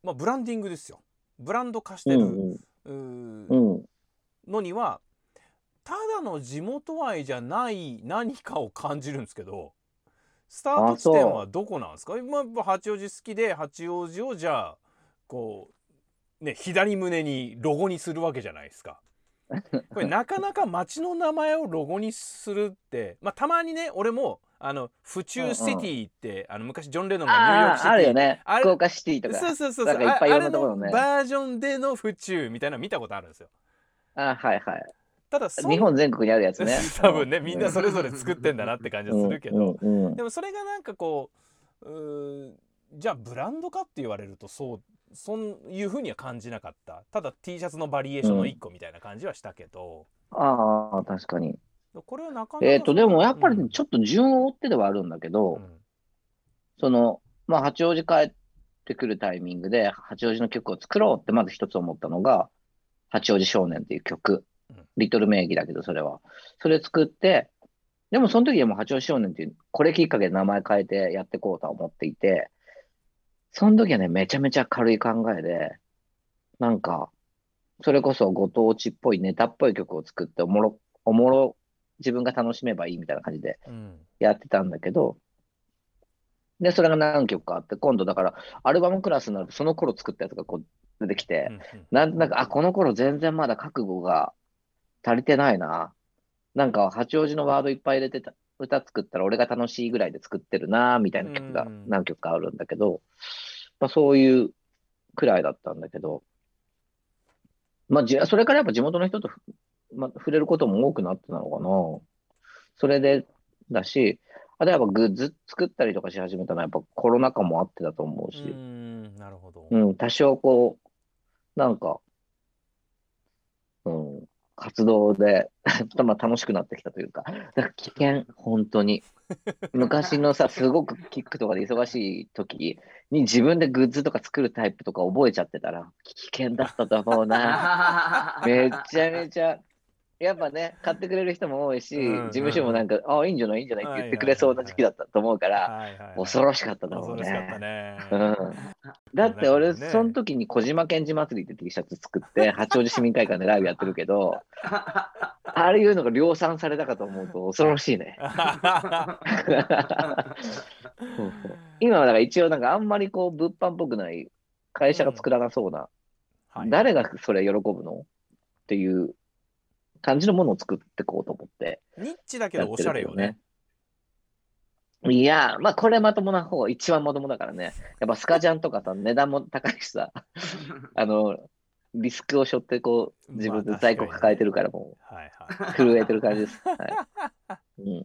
まあ、ブランディングですよ。ブランド化してる、うんうん、のにはただの地元愛じゃない何かを感じるんですけど、スタート地点はどこなんですか？今八王子好きで八王子をじゃあこう、ね、左胸にロゴにするわけじゃないですか。これなかなか町の名前をロゴにするって、まあ、たまにね俺もあの府中シティって、うんうん、あの昔ジョン・レノンがニューヨークシティ あ, あるよね、福岡シティとか、そうそうそうそう、いっぱいいろんなところね、バージョンでの府中みたいなの見たことあるんですよ。あ、はいはい。ただ日本全国にあるやつね多分ね、みんなそれぞれ作ってんだなって感じはするけど、うんうんうん、でもそれがなんかこう、うーじゃあブランドかって言われるとそうそんいうふうには感じなかった。ただ T シャツのバリエーションのいっこみたいな感じはしたけど、うん、ああ確かに。これはなかなかえー、とでもやっぱりちょっと順を追ってではあるんだけど、うん、そのまあ八王子帰ってくるタイミングで八王子の曲を作ろうってまず一つ思ったのが八王子少年っていう曲、うん、リトル名義だけどそれはそれ作って、でもその時でも八王子少年っていうこれきっかけで名前変えてやってこうとは思っていて、その時はねめちゃめちゃ軽い考えでなんかそれこそご当地っぽいネタっぽい曲を作っておもろおもろ自分が楽しめばいいみたいな感じでやってたんだけど、うん、でそれが何曲かあって今度だからアルバムクラスになるとその頃作ったやつがこう出てきて、うんうん、なんとなくあこの頃全然まだ覚悟が足りてないな、なんか八王子のワードいっぱい入れてた歌作ったら俺が楽しいぐらいで作ってるなみたいな曲が何曲かあるんだけど、うんうん、まあ、そういうくらいだったんだけど、まあ、じそれからやっぱ地元の人とまあ、触れることも多くなってたのかな。それでだし、あとやっぱグッズ作ったりとかし始めたのはやっぱコロナ禍もあってだと思うし、うん、なるほど、うん、多少こうなんかうん、活動でまあ楽しくなってきたというか、だから危険、本当に。昔のさ、すごくキックとかで忙しい時に自分でグッズとか作るタイプとか覚えちゃってたら危険だったと思うな。めちゃめちゃ。やっぱね、買ってくれる人も多いし、うんうん、事務所もなんか、あ、いいんじゃない、いいんじゃないって言ってくれそうな時期だったと思うから、はいはいはい、恐ろしかったと思うね。恐ろしかったね。うん、だって俺、ね、その時に小島健二祭りって T シャツ作って、八王子市民会館でライブやってるけど、ああいうのが量産されたかと思うと恐ろしいね。そうそう今はだから一応なんかあんまりこう物販っぽくない、会社が作らなそうな、うんはい、誰がそれ喜ぶのっていう感じのものを作ってこうと思って、ね。ニッチだけどおしゃれよね。いやー、まあこれまともな方が一番まともだからね。やっぱスカジャンとかさ、値段も高いしさ、あの、リスクを背負ってこう、自分で在庫抱えてるからもう、まあはいはい、震えてる感じです。はいうん、っ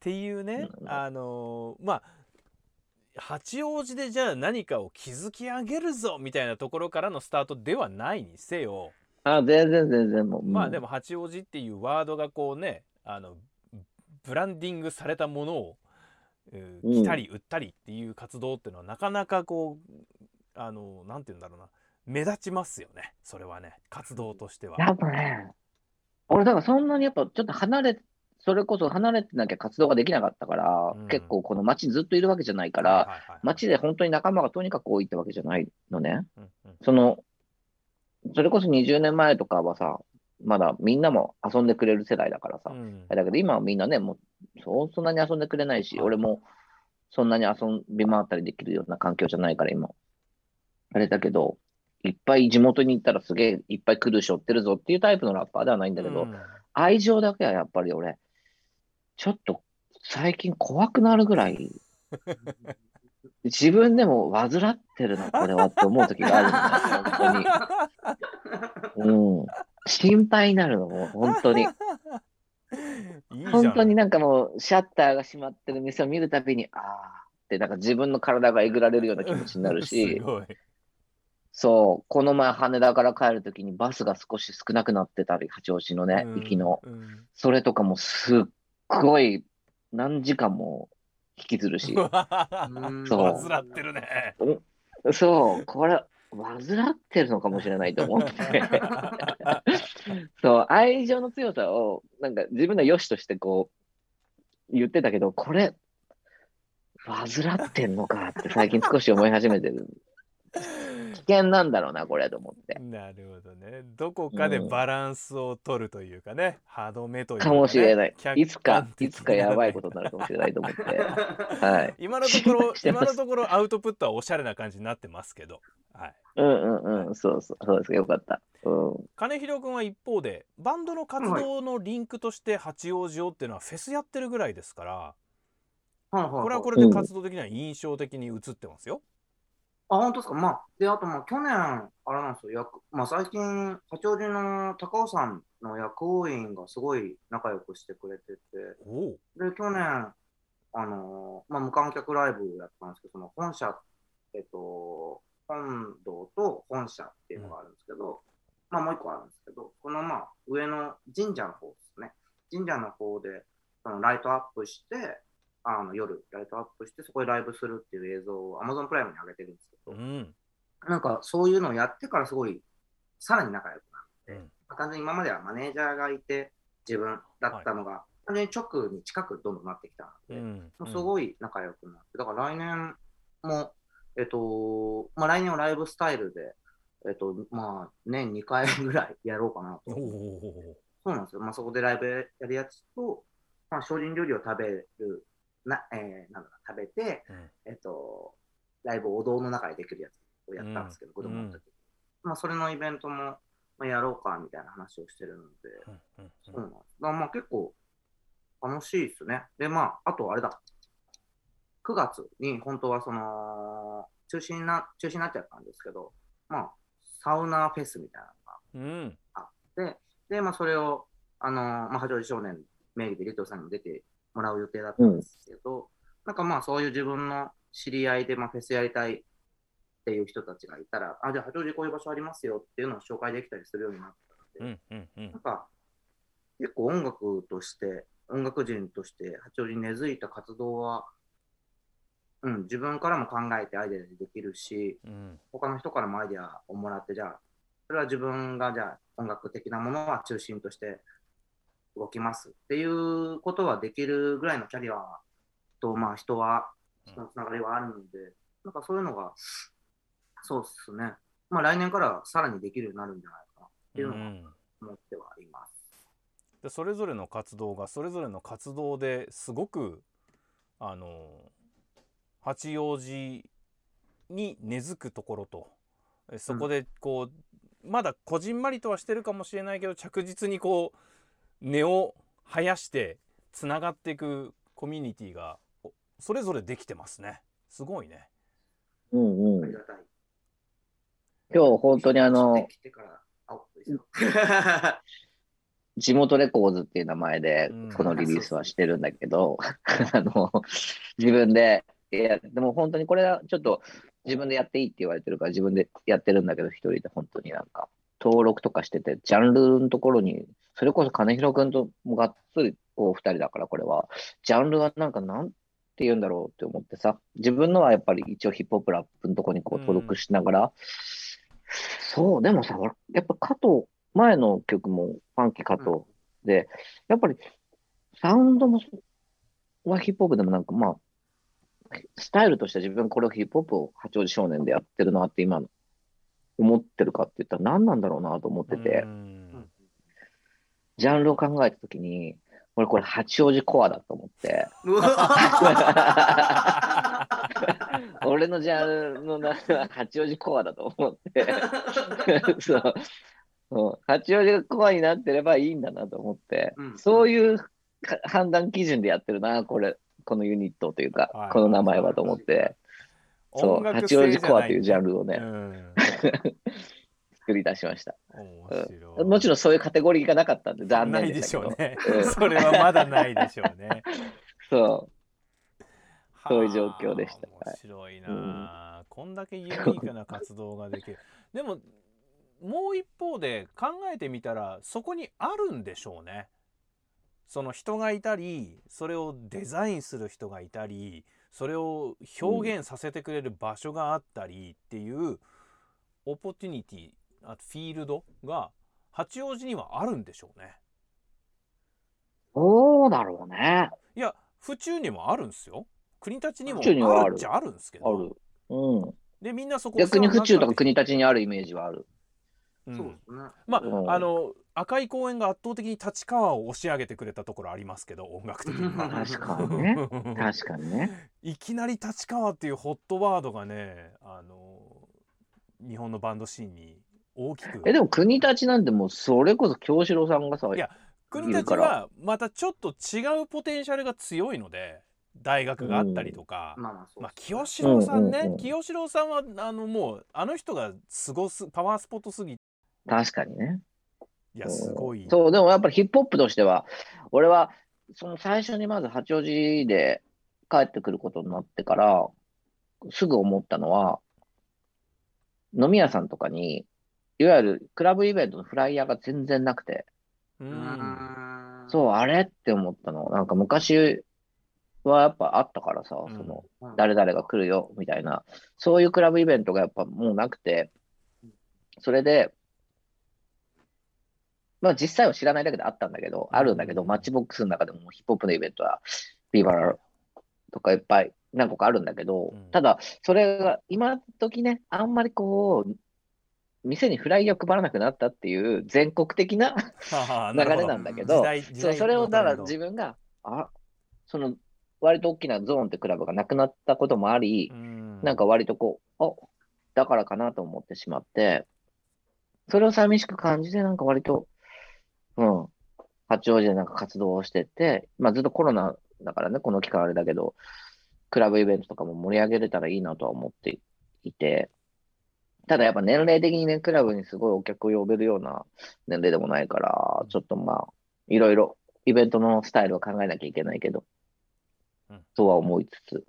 ていうね、うん、あのー、まあ、八王子でじゃあ何かを築き上げるぞみたいなところからのスタートではないにせよ、あ全然全然もう、うん、まあでも八王子っていうワードがこうね、あのブランディングされたものを、えー、着たり売ったりっていう活動っていうのはなかなかこうあのなんていうんだろうな、目立ちますよね、それはね、活動としては。やっぱね、俺だからそんなにやっぱちょっと離れそれこそ離れてなきゃ活動ができなかったから、うん、結構この街ずっといるわけじゃないから、はいはいはい、街で本当に仲間がとにかく多いってわけじゃないのね、うんうん、そのそれこそにじゅうねんまえとかはさ、まだみんなも遊んでくれる世代だからさ、うん、だけど今はみんなね、もう そ, そんなに遊んでくれないし、俺もそんなに遊び回ったりできるような環境じゃないから今あれだけど、いっぱい地元に行ったらすげえいっぱい来るし追ってるぞっていうタイプのラッパーではないんだけど、うん、愛情だけはやっぱり俺ちょっと最近怖くなるぐらい自分でも患ってるなこれはって思う時があるんだ本当に、うん、心配になるのもう本当にいい本当になんかもうシャッターが閉まってる店を見るたびにあーってなんか自分の体がえぐられるような気持ちになるしすごいそうこの前羽田から帰るときにバスが少し少なくなってたり八王子のね行きの、うんうん、それとかもすっごい何時間も引きずるし、そう、患ってるね。そう、これ患ってるのかもしれないと思って、そう愛情の強さをなんか自分の良しとしてこう言ってたけど、これ患ってんのかって最近少し思い始めてる。危険なんだろうなこれと思って。なるほどね。どこかでバランスを取るというかね、うん、歯止めというか、ね、かもしれない。いつかいつかやばいことになるかもしれないと思って。はい。今のところ今のところアウトプットはおしゃれな感じになってますけど。はい。うんうんうん。そうそうそうですかよかった。うん。金広くんは一方でバンドの活動のリンクとして八王子をっていうのはフェスやってるぐらいですから。はい、これはこれで活動的には印象的に映ってますよ。うんあ、本当ですか。まあ、で、あと、まあ、去年、あれなんですよ、役まあ、最近、八王子の高尾さんの薬王院がすごい仲良くしてくれてて、で、去年、あのーまあ、無観客ライブやったんですけど、その本社、えっと、本堂と本社っていうのがあるんですけど、うん、まあ、もう一個あるんですけど、この、まあ、上の神社の方ですね、神社の方で、そのライトアップして、あの夜ライトアップしてそこでライブするっていう映像を Amazon プライムに上げてるんですけど、うん、なんかそういうのをやってからすごいさらに仲良くなって、うんまあ、完全に今まではマネージャーがいて自分だったのが、はい、完全に直に近くどんどんなってきたので、うん、もうすごい仲良くなってだから来年もえっとまあ来年はライブスタイルでえっとまあ年にかいぐらいやろうかなとおーおーおーそうなんですよまあそこでライブやるやつとまあ精進料理を食べるなえー、なんだ食べて、うんえっと、ライブをお堂の中でできるやつをやったんですけど、うん、子供の時、うんまあ、それのイベントも、まあ、やろうかみたいな話をしてるので、うんうんそうなんだからまあ結構楽しいですね。で、まあ、あとあれだ、くがつに本当はその中止にな、中止になっちゃったんですけど、まあ、サウナフェスみたいなのがあって、うん、で、まあ、それを、あのーまあ、八王子少年名義でリトルさんにも出て、もらう予定だったんですけど、うん、なんかまあそういう自分の知り合いでまあフェスやりたいっていう人たちがいたら、あ、じゃあ八王子こういう場所ありますよっていうのを紹介できたりするようになったうんうんうん、なんか結構音楽として音楽人として八王子に根付いた活動は、うん、自分からも考えてアイデアでできるし、うん、他の人からもアイデアをもらって、じゃあそれは自分がじゃあ音楽的なものは中心として動きますっていうことはできるぐらいのキャリアと、まあ、人は人のつながりはあるので、うん、なんかそういうのがそうっすね、まあ、来年からさらにできるようになるんじゃないかなっていうのは思ってはいます。うん、でそれぞれの活動がそれぞれの活動ですごくあの八王子に根付くところと、そこでこう、うん、まだこじんまりとはしてるかもしれないけど着実にこう根を生やしてつながっていくコミュニティがそれぞれできてますね。すごいね。うんうん。今日本当にあの地元レコーズっていう名前でこのリリースはしてるんだけど、あの自分でいやでも本当にこれはちょっと自分でやっていいって言われてるから自分でやってるんだけど、一人で本当になんか登録とかしてて、ジャンルのところにそれこそ金広くんともがっつりこうふたりだから、これはジャンルはなんかなんて言うんだろうって思ってさ、自分のはやっぱり一応ヒップホップラップのとこにこう登録しながら、うん、そうでもさやっぱ加藤前の曲もファンキー加藤で、うん、やっぱりサウンドもはヒップホップでもなんかまあスタイルとして自分これをヒップホップを八王子少年でやってるなって今の思ってるかって言ったら何なんだろうなと思ってて、うん、ジャンルを考えたときに俺これ八王子コアだと思って俺のジャンルの名は八王子コアだと思ってそうそう八王子がコアになってればいいんだなと思って、うん、そういう判断基準でやってるなこれこのユニットというか、はい、この名前はと思って、そう八王子コアというジャンルをね、うん、作り出しました。面白い、うん。もちろんそういうカテゴリーがなかったんで残念でしたけど。ないでしょうね。うん、それはまだないでしょうね。そう、そういう状況でした。面白いな、うん。こんだけユニークな活動ができる。でももう一方で考えてみたらそこにあるんでしょうね。その人がいたり、それをデザインする人がいたり、それを表現させてくれる場所があったりっていうオポチュニティ、あとフィールドが八王子にはあるんでしょうね。そうだろうね。いや、府中にもあるんですよ。国立にもあるっちゃあるんですけど。ある。うん。で、みんなそこ逆に府中とか国立にあるイメージはある。うん、そうですね。まあ、うん、あの赤い公園が圧倒的に立川を押し上げてくれたところありますけど、音楽的には確かにね確かにねいきなり立川っていうホットワードがね、あの日本のバンドシーンに大きく、えでも国立なんてもうそれこそ京志郎さんがさ、いや国立はまたちょっと違うポテンシャルが強いので、大学があったりとか、うん、まあ、清志郎さんね、うんうんうん、清志郎さんはあのもうあの人がすごすパワースポットすぎて、確かにね。いやすごい。そうでもやっぱりヒップホップとしては、俺はその最初にまず八王子で帰ってくることになってからすぐ思ったのは、飲み屋さんとかにいわゆるクラブイベントのフライヤーが全然なくて、うーん、そうあれって思ったの。なんか昔はやっぱあったからさ、うん、その誰々が来るよみたいなそういうクラブイベントがやっぱもうなくて、それでまあ、実際は知らないだけであったんだけど、あるんだけど、マッチボックスの中でもヒップホップのイベントはビバラとかいっぱい何個かあるんだけど、ただそれが今時ね、あんまりこう店にフライヤー配らなくなったっていう全国的な流れなんだけど、それをだから自分があその割と大きなゾーンってクラブがなくなったこともあり、なんか割とこうあだからかなと思ってしまって、それを寂しく感じて、なんか割とうん、八王子でなんか活動をしてて、まあ、ずっとコロナだからねこの期間あれだけど、クラブイベントとかも盛り上げれたらいいなとは思っていて、ただやっぱ年齢的にねクラブにすごいお客を呼べるような年齢でもないから、ちょっとまあいろいろイベントのスタイルは考えなきゃいけないけど、うん、とは思いつつ、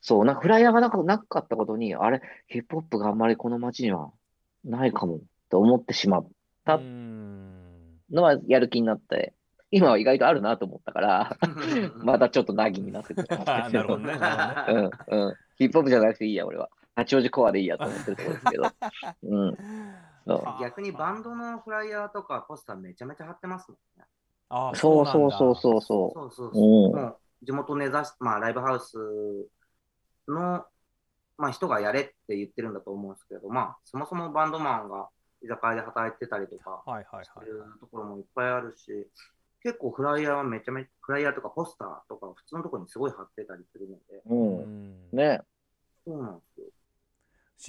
そうなんかフライヤーがな か, なかったことにあれヒップホップがあんまりこの街にはないかもと思ってしまうたのはやる気になって、今は意外とあるなと思ったから、またちょっとなぎになってて。なるほどね。うんうん。ヒップホップじゃなくていいや、俺は。八王子コアでいいやと思ってるところですけど。うん。逆にバンドのフライヤーとかポスターめちゃめちゃ貼ってますもんね。ああ、そうそうそうそうそう。そうそうそう。うん。地元根ざし、まあライブハウスの、まあ、人がやれって言ってるんだと思うんですけど、まあそもそもバンドマンが居酒屋で働いてたりとかしてるところもいっぱいあるし、結構フライヤーはめちゃめちゃフライヤーとかポスターとか普通のところにすごい貼ってたりするので、うん、ね、そうなんですよ。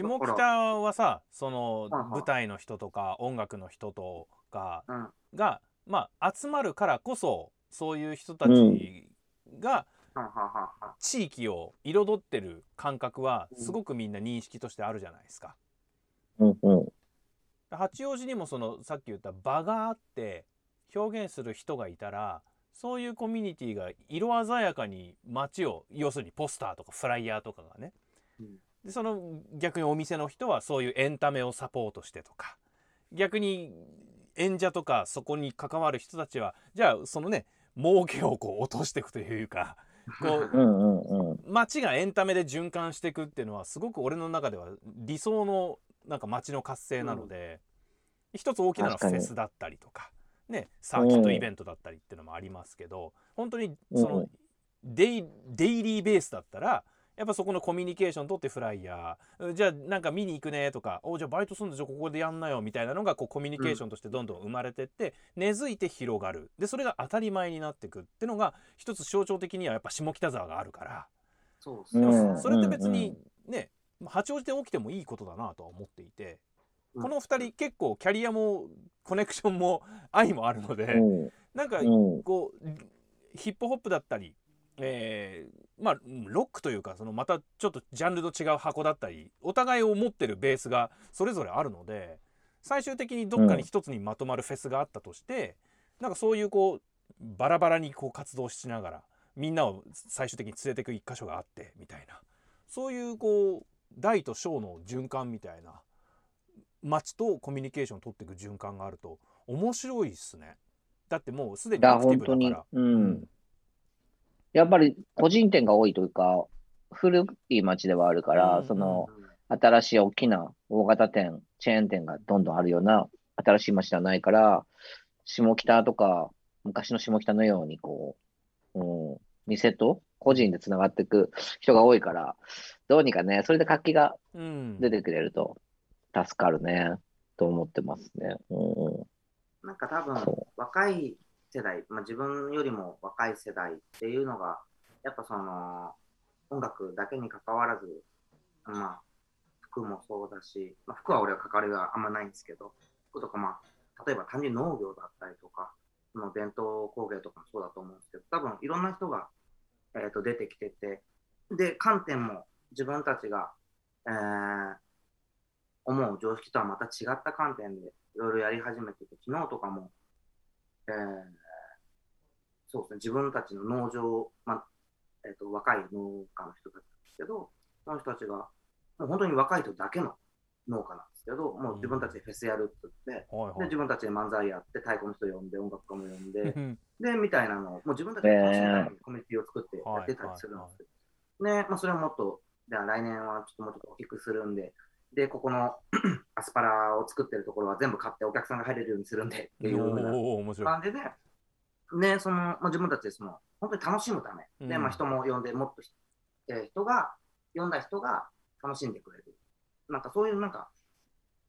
下北はさ、その舞台の人とか音楽の人とかが、うん、がまあ集まるからこそそういう人たちが地域を彩ってる感覚はすごくみんな認識としてあるじゃないですか。うんうん、八王子にもそのさっき言った場があって表現する人がいたら、そういうコミュニティが色鮮やかに街を、要するにポスターとかフライヤーとかがね、うん、でその逆にお店の人はそういうエンタメをサポートしてとか、逆に演者とかそこに関わる人たちはじゃあそのね儲けをこう落としていくというか、こう、うんうんうん、街がエンタメで循環していくっていうのはすごく俺の中では理想のなんか街の活性なので、うん、一つ大きなのはフェスだったりとかね、サーキットイベントだったりっていうのもありますけど、うん、本当にそのデ イ,、うん、デイリーベースだったらやっぱそこのコミュニケーション取ってフライヤー、じゃあなんか見に行くねとか、おじゃあバイトするんでしょここでやんなよみたいなのがこうコミュニケーションとしてどんどん生まれてって、うん、根付いて広がる、でそれが当たり前になってくっていうのが一つ象徴的にはやっぱ下北沢があるから、 そ, うでもそれって別にね、うんうん、八王子で起きてもいいことだなとは思っていて、このふたり結構キャリアもコネクションも愛もあるので、うん、なんかこう、うん、ヒップホップだったり、えー、まあロックというかそのまたちょっとジャンルの違う箱だったり、お互いを持ってるベースがそれぞれあるので、最終的にどっかに一つにまとまるフェスがあったとして、うん、なんかそういうこうバラバラにこう活動しながらみんなを最終的に連れていく一箇所があってみたいな、そういうこう大と小の循環みたいな。街とコミュニケーションを取っていく循環があると面白いっすね。だってもうすでにアクティブだから、うんうん、やっぱり個人店が多いというか古い街ではあるから、うん、その新しい大きな大型店チェーン店がどんどんあるような新しい街ではないから、下北とか昔の下北のようにこう、うん、店と個人でつながっていく人が多いから、どうにかねそれで活気が出てくれると、うん、助かるねと思ってますね。うん、なんか多分若い世代、まあ、自分よりも若い世代っていうのがやっぱその音楽だけに関わらず、まあ、服もそうだし、まあ、服は俺は関わりがあんまないんですけど、服とかまあ例えば単純農業だったりとか伝統工芸とかもそうだと思うんですけど、多分いろんな人が、えーと出てきてて、で観点も自分たちが、えー思う常識とはまた違った観点でいろいろやり始めてて、昨日とかも、えー、そうですね、自分たちの農場、まあえー、と若い農家の人たちですけど、その人たちがもう本当に若い人だけの農家なんですけど、もう自分たちでフェスやるって言って、うん、で自分たちで漫才やって太鼓の人呼んで音楽家も呼んででみたいなのをもう自分たちで楽しみなコミュニティを作ってやってたりするんですよ、はいはいはい、で、まあ、それをもっとでは来年はちょっともうちょっと大きくするんで、でここのアスパラを作ってるところは全部買ってお客さんが入れるようにするんでっていう感じで、でその、まあ、自分たちでその本当に楽しむため、うん、で、まあ、人も呼んでもっと、えー、人が呼んだ人が楽しんでくれる、なんかそういうなんか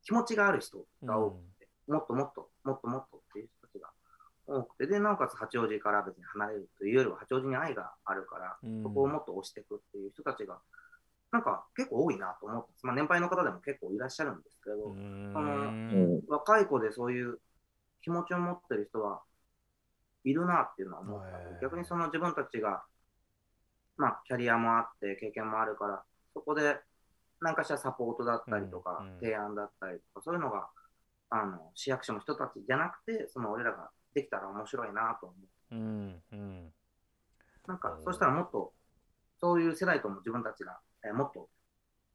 気持ちがある人が多くて、うん、もっともっともっともっとっていう人たちが多くて、でなおかつ八王子から別に離れるというよりは八王子に愛があるから、うん、そこをもっと推していくっていう人たちがなんか結構多いなと思ってます。まあ、年配の方でも結構いらっしゃるんですけど、あの若い子でそういう気持ちを持ってる人はいるなっていうのは思ったので、逆にその自分たちが、まあ、キャリアもあって経験もあるから、そこで何かしらサポートだったりとか提案だったりとか、そういうのがあの市役所の人たちじゃなくてその俺らができたら面白いなと思う。うんうん、なんかそうしたらもっとそういう世代とも自分たちがえー、もっと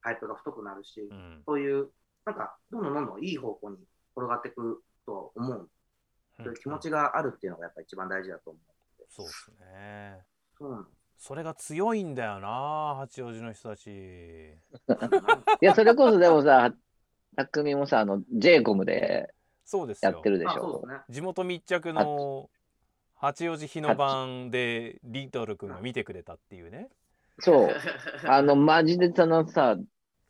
パイプが太くなるし、うん、そういうなんかどんどんどんどんいい方向に転がっていくと思う。そういう気持ちがあるっていうのがやっぱ一番大事だと思う。そうですね。うん。それが強いんだよな、八王子の人たち。いや、それこそでもさ、匠もさ、あの ジェイコム でやってるでしょ。そうですよ。地元密着の八王子日の晩でリトル君が見てくれたっていうね。そう。あのマジでそのさ、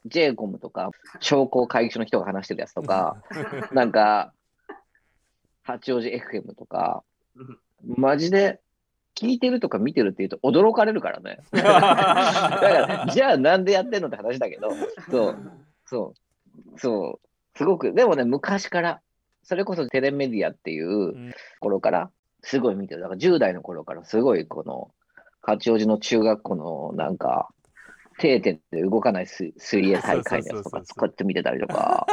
ジェイコム とか商工会議所の人が話してるやつとか、なんか八王子 エフエム とか、マジで聞いてるとか見てるって言うと驚かれるからね。だからじゃあなんでやってんのって話だけど、そうそうそうすごくでもね昔からそれこそテレメディアっていう頃からすごい見てる。だからじゅう代の頃からすごいこの八王子の中学校のなんか定点で動かない水泳大会のやつとかこうやって見てたりとか、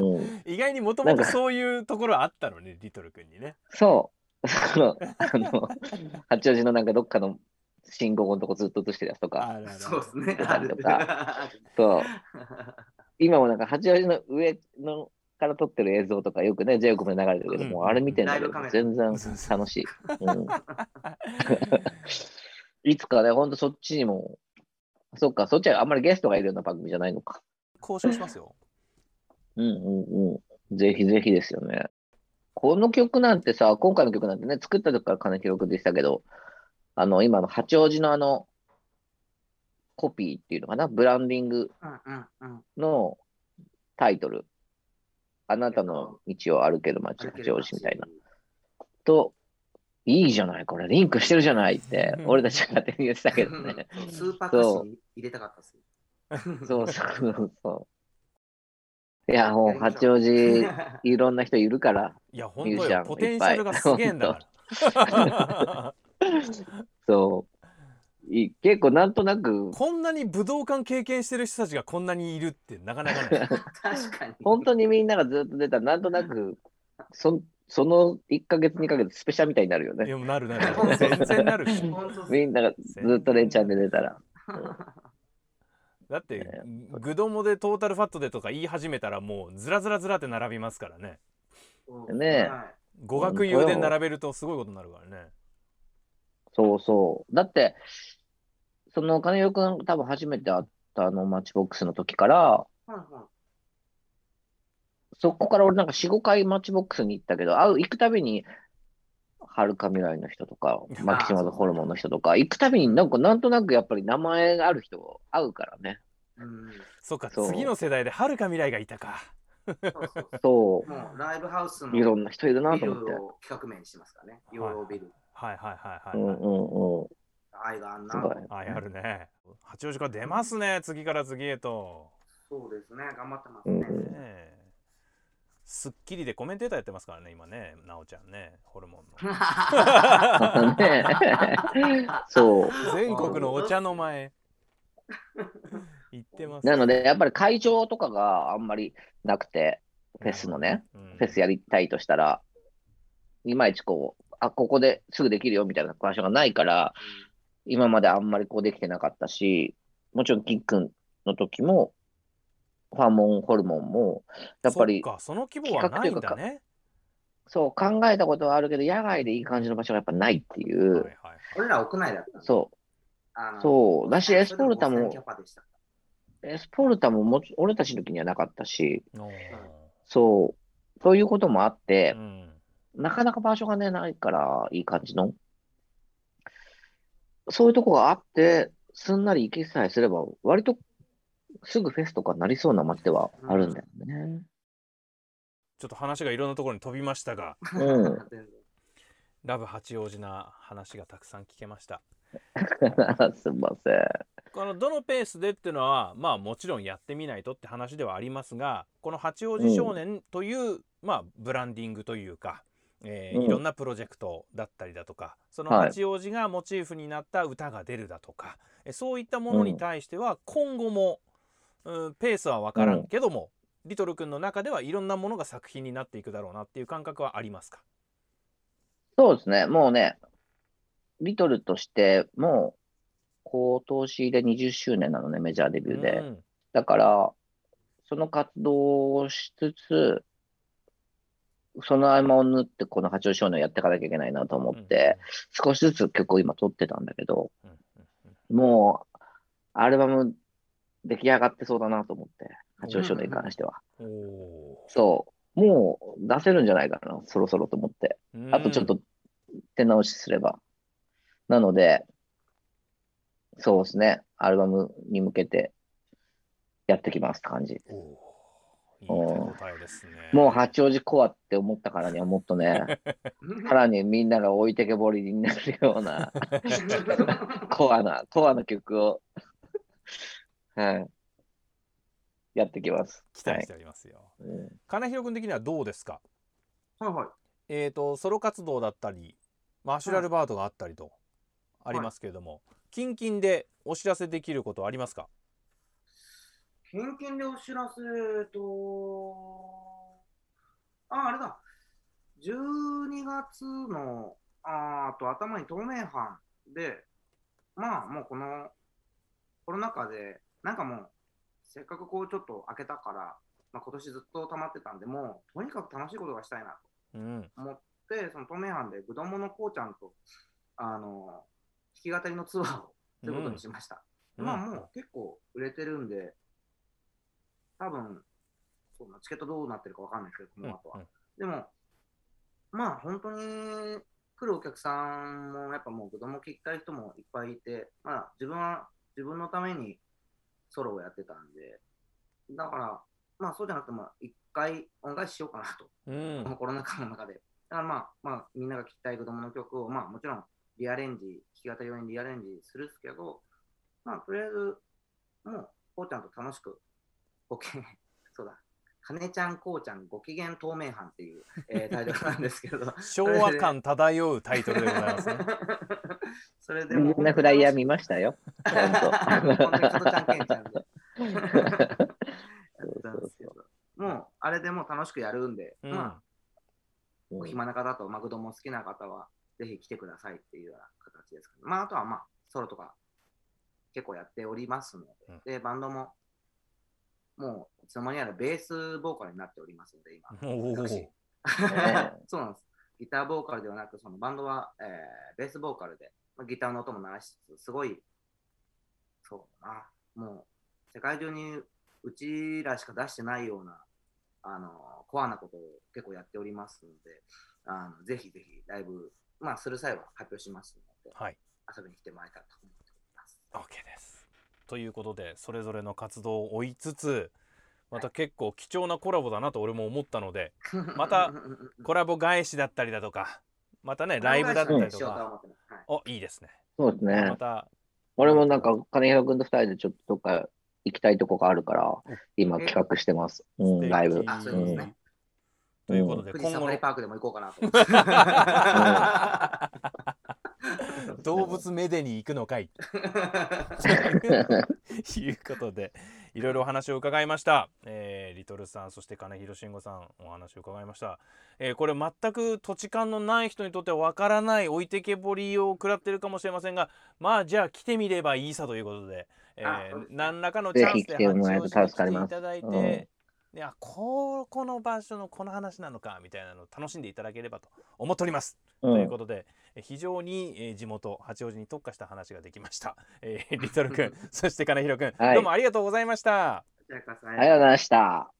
うん、意外にもともとそういうところあったのねリトル君にね。そうそのあの八王子のなんかどっかの信号のとこずっと映してるやつとかそうですねあるとかそう今もなんか八王子の上のから撮ってる映像とかよくね ジェイコム で流れてるけど、うん、もうあれ見てるんだけど全然楽しい、うん、いつかねほんとそっちにも。そっか、そっちはあんまりゲストがいるような番組じゃないのか。交渉しますよ。うんうんうん。ぜひぜひですよね。この曲なんてさ、今回の曲なんてね、作った時から金広くでしたけど、あの、今の八王子のあの、コピーっていうのかな、ブランディングのタイトル。うんうんうん、あなたの道を歩ける街、八王子みたいな。と、いいじゃない、これリンクしてるじゃないって俺たちが勝手に言ってたけどね。スーパー歌詞入れたかったっす。そうそうそう。いやもう八王子いろんな人いるから。いや本当よ。ポテンシャルがすげえんだから。そうい。結構なんとなくこんなに武道館経験してる人たちがこんなにいるってなかなかない。確かに。本当にみんながずっと出たなんとなくそ。そのいっかげつにかげつスペシャルみたいになるよね。いやなるなる全然なるみんながずっと連チャンで出たらだってグドモでトータルファットでとか言い始めたらもうずらずらずらって並びますからね。ねえ語学友で並べるとすごいことになるからね。そうそうだってその金代君多分初めて会ったあのマッチボックスの時から、うんうんそこから俺なんか よん,ご 回マッチボックスに行ったけど、会う行くたびにはるか未来の人とかマキシマズホルモンの人とか行くたびになんかなんとなくやっぱり名前がある人を会うからね。うんそうかそう次の世代ではるか未来がいたか。そうそうそうもうライブハウスのいろんな人いるなと思って企画名にしてますからね。養老ビルはいはいはいはい、はい、うんうんうん愛があんな愛あるね。八王子から出ますね次から次へと。そうですね頑張ってますね、うんねスッキリでコメンテーターやってますからね今ねなおちゃんねホルモンのねそう全国のお茶の前行ってます、ね、なのでやっぱり会場とかがあんまりなくてフェスのね、うん、フェスやりたいとしたらいまいちこうあここですぐできるよみたいな場所がないから、うん、今まであんまりこうできてなかったしもちろんキックンの時もファモンホルモンもやっぱりその規模はないんだね。そう考えたことはあるけど野外でいい感じの場所がやっぱないっていう、はいはい、俺ら屋内だったそうあのそうだしエスポルタもエスポルタもも俺たちの時にはなかったしそうそういうこともあって、うん、なかなか場所がねないからいい感じのそういうとこがあってすんなり行きさえすれば割とすぐフェスとかなりそうな街ではあるんだよね、うん、ちょっと話がいろんなところに飛びましたが、うん、ラブ八王子な話がたくさん聞けましたすいませんこのどのペースでっていうのはまあもちろんやってみないとって話ではありますがこの八王子少年という、うん、まあブランディングというか、えーうん、いろんなプロジェクトだったりだとかその八王子がモチーフになった歌が出るだとか、はい、そういったものに対しては今後も、うんうん、ペースは分からんけども、うん、リトル君の中ではいろんなものが作品になっていくだろうなっていう感覚はありますか？そうですねもうねリトルとしてもう今年でにじゅっしゅうねんなのねメジャーデビューで、うん、だからその活動をしつつその合間を縫ってこの八王子少年をやっていかなきゃいけないなと思って、うん、少しずつ曲を今撮ってたんだけど、うんうん、もうアルバム出来上がってそうだなと思って、八王子少年に関しては、うんうん、そうもう出せるんじゃないかなそろそろと思って、うん、あとちょっと手直しすればなのでそうですねアルバムに向けてやってきますって感じ。いいですね、もう八王子コアって思ったからにはもっとねさらにみんなが置いてけぼりになるようなコアなコアな曲をはいやってきます。期待しておりますよ、はいうん、金広君的にはどうですか。はいはいえーとソロ活動だったりマーシュラルバートがあったりとありますけれども、はい、近々でお知らせできることはありますか。近々でお知らせと、あ、あれだ、じゅうにがつのあと頭に透明版で、まあもうこのコロナ禍で、なんかもうせっかくこうちょっと開けたから、まあ、今年ずっと溜まってたんで、もうとにかく楽しいことがしたいなと思って、うん、その透明版でグドモのこうちゃんとあの弾き語りのツアーをということにしました。うん、まあもう結構売れてるんで、多分そうなチケットどうなってるかわかんないけどこの後は、うんうん、でもまあ本当に来るお客さんもやっぱもう子供聞きたい人もいっぱいいて、まあ自分は自分のためにソロをやってたんで、だからまあそうじゃなくてまあ一回恩返ししようかなと、うん、このコロナ禍の中で、だからまあまあみんなが聞きたい子供の曲をまあもちろんリアレンジ弾き語り用にリアレンジするんですけど、まあとりあえずもうこうちゃんと楽しく。ごきげんそうだ金ちゃんこうちゃんご機嫌透明版っていう、えー、タイトルなんですけど昭和感漂うタイトルでございますねそれでもみんなフライヤー見ましたよちゃんともうあれでも楽しくやるんで、うんまあ、お暇な方とマクドも好きな方はぜひ来てくださいっていうような形ですけど、まあ、あとはまあソロとか結構やっておりますので、うん、でバンドももういつの間にやらベースボーカルになっておりますので今私そうなんです。ギターボーカルではなくそのバンドは、えー、ベースボーカルで、まあ、ギターの音も鳴らしつつすごいそうなもう世界中にうちらしか出してないようなあのコアなことを結構やっておりますのであのぜひぜひライブ、まあ、する際は発表しますので、はい、遊びに来てもらえたらと思っております。 OK です。ということでそれぞれの活動を追いつつまた結構貴重なコラボだなと俺も思ったのでまたコラボ返しだったりだとかまたねライブだったりとかおいいですね。そうですねまた俺もなんか金広君とふたりでちょっとどっか行きたいとこがあるから今企画してます、うん、ライブ、あ、そうですね、うん、ということで今後の富士サファリパークでも行こうかなと思って動物めでに行くのかいということでいろいろお話を伺いました、えー、リトルさんそして金広信吾さんお話を伺いました、えー、これ全く土地勘のない人にとってはわからない置いてけぼりを食らってるかもしれませんがまあじゃあ来てみればいいさということで、えー、何らかのチャンスで発表していただいていやここの場所のこの話なのかみたいなのを楽しんでいただければと思っております、うん、ということで非常に地元八王子に特化した話ができました、えー、リトル君そして金広君、はい、どうもありがとうございました。ありがとうございました。